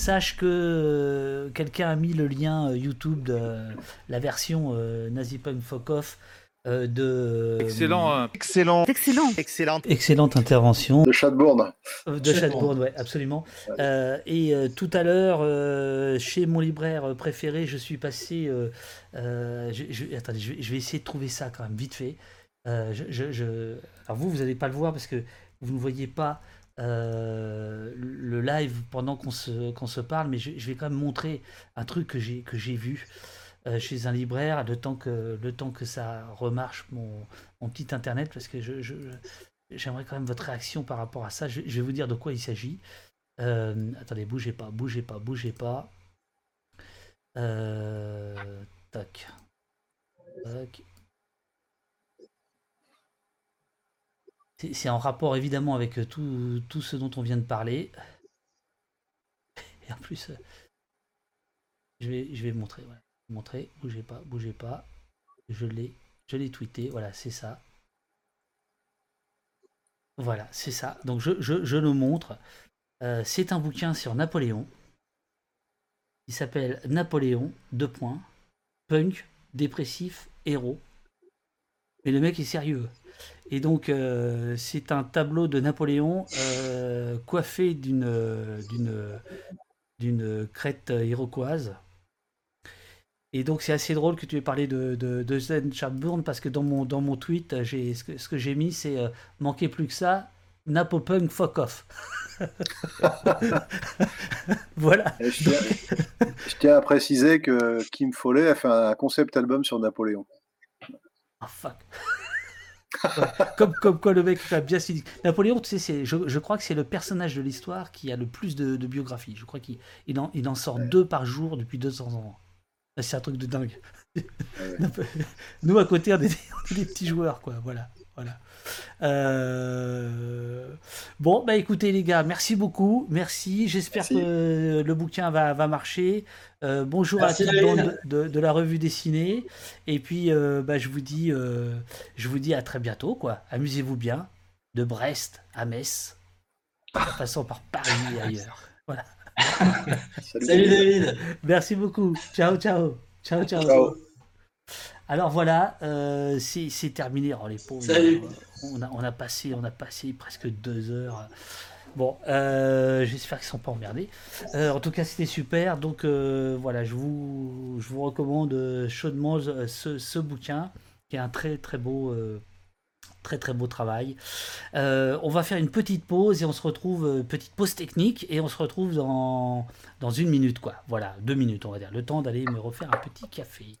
Sache que quelqu'un a mis le lien YouTube de la version Nazi Punk Fuck Off Excellente intervention de Chadbourne. Ouais, absolument. Ouais. Et tout à l'heure, chez mon libraire préféré, je suis passé. Attendez, je vais essayer de trouver ça quand même vite fait. Alors vous n'allez pas le voir parce que vous ne voyez pas le live pendant qu'on se parle, mais je vais quand même montrer un truc que j'ai vu. Chez un libraire, le temps que ça remarche mon petit internet, parce que j'aimerais quand même votre réaction par rapport à ça. Je vais vous dire de quoi il s'agit. Attendez, bougez pas. Tac. C'est en rapport évidemment avec tout ce dont on vient de parler. Et en plus, je vais montrer. Voilà. Montrer, bougez pas, je l'ai tweeté, voilà, c'est ça. Voilà, c'est ça. Donc je le montre. C'est un bouquin sur Napoléon. Il s'appelle Napoléon, punk, dépressif, héros. Mais le mec est sérieux. Et donc c'est un tableau de Napoléon coiffé d'une crête iroquoise. Et donc c'est assez drôle que tu aies parlé de Eugène Chadbourne, parce que dans mon tweet, ce que j'ai mis, c'est « Manquez plus que ça, Napopunk fuck off ». Voilà. Je tiens à préciser que Kim Fowley a fait un concept album sur Napoléon. Ah, oh, fuck. comme quoi le mec a bien cynique. Napoléon, tu sais, je crois que c'est le personnage de l'histoire qui a le plus de biographies. Je crois qu'il en sort deux par jour depuis 200 ans. C'est un truc de dingue. Nous, à côté, on est des petits joueurs, quoi. Voilà. Bon, bah écoutez, les gars, merci beaucoup. Merci. J'espère que le bouquin va marcher. Bonjour à tout le monde de la Revue Dessinée. Et puis, je vous dis à très bientôt, quoi. Amusez-vous bien. De Brest à Metz, en passant par Paris et ailleurs. Voilà. Salut David. Merci beaucoup. Ciao. Alors voilà, c'est terminé. Oh, les pauvres. Salut. On a passé presque 2 heures. Bon, j'espère qu'ils ne sont pas emmerdés. En tout cas, c'était super. Donc voilà, je vous recommande chaudement ce bouquin, qui est un très très beau. Très beau travail. On va faire une petite pause et on se retrouve, petite pause technique, et on se retrouve dans 1 minute, quoi. Voilà, 2 minutes, on va dire. Le temps d'aller me refaire un petit café.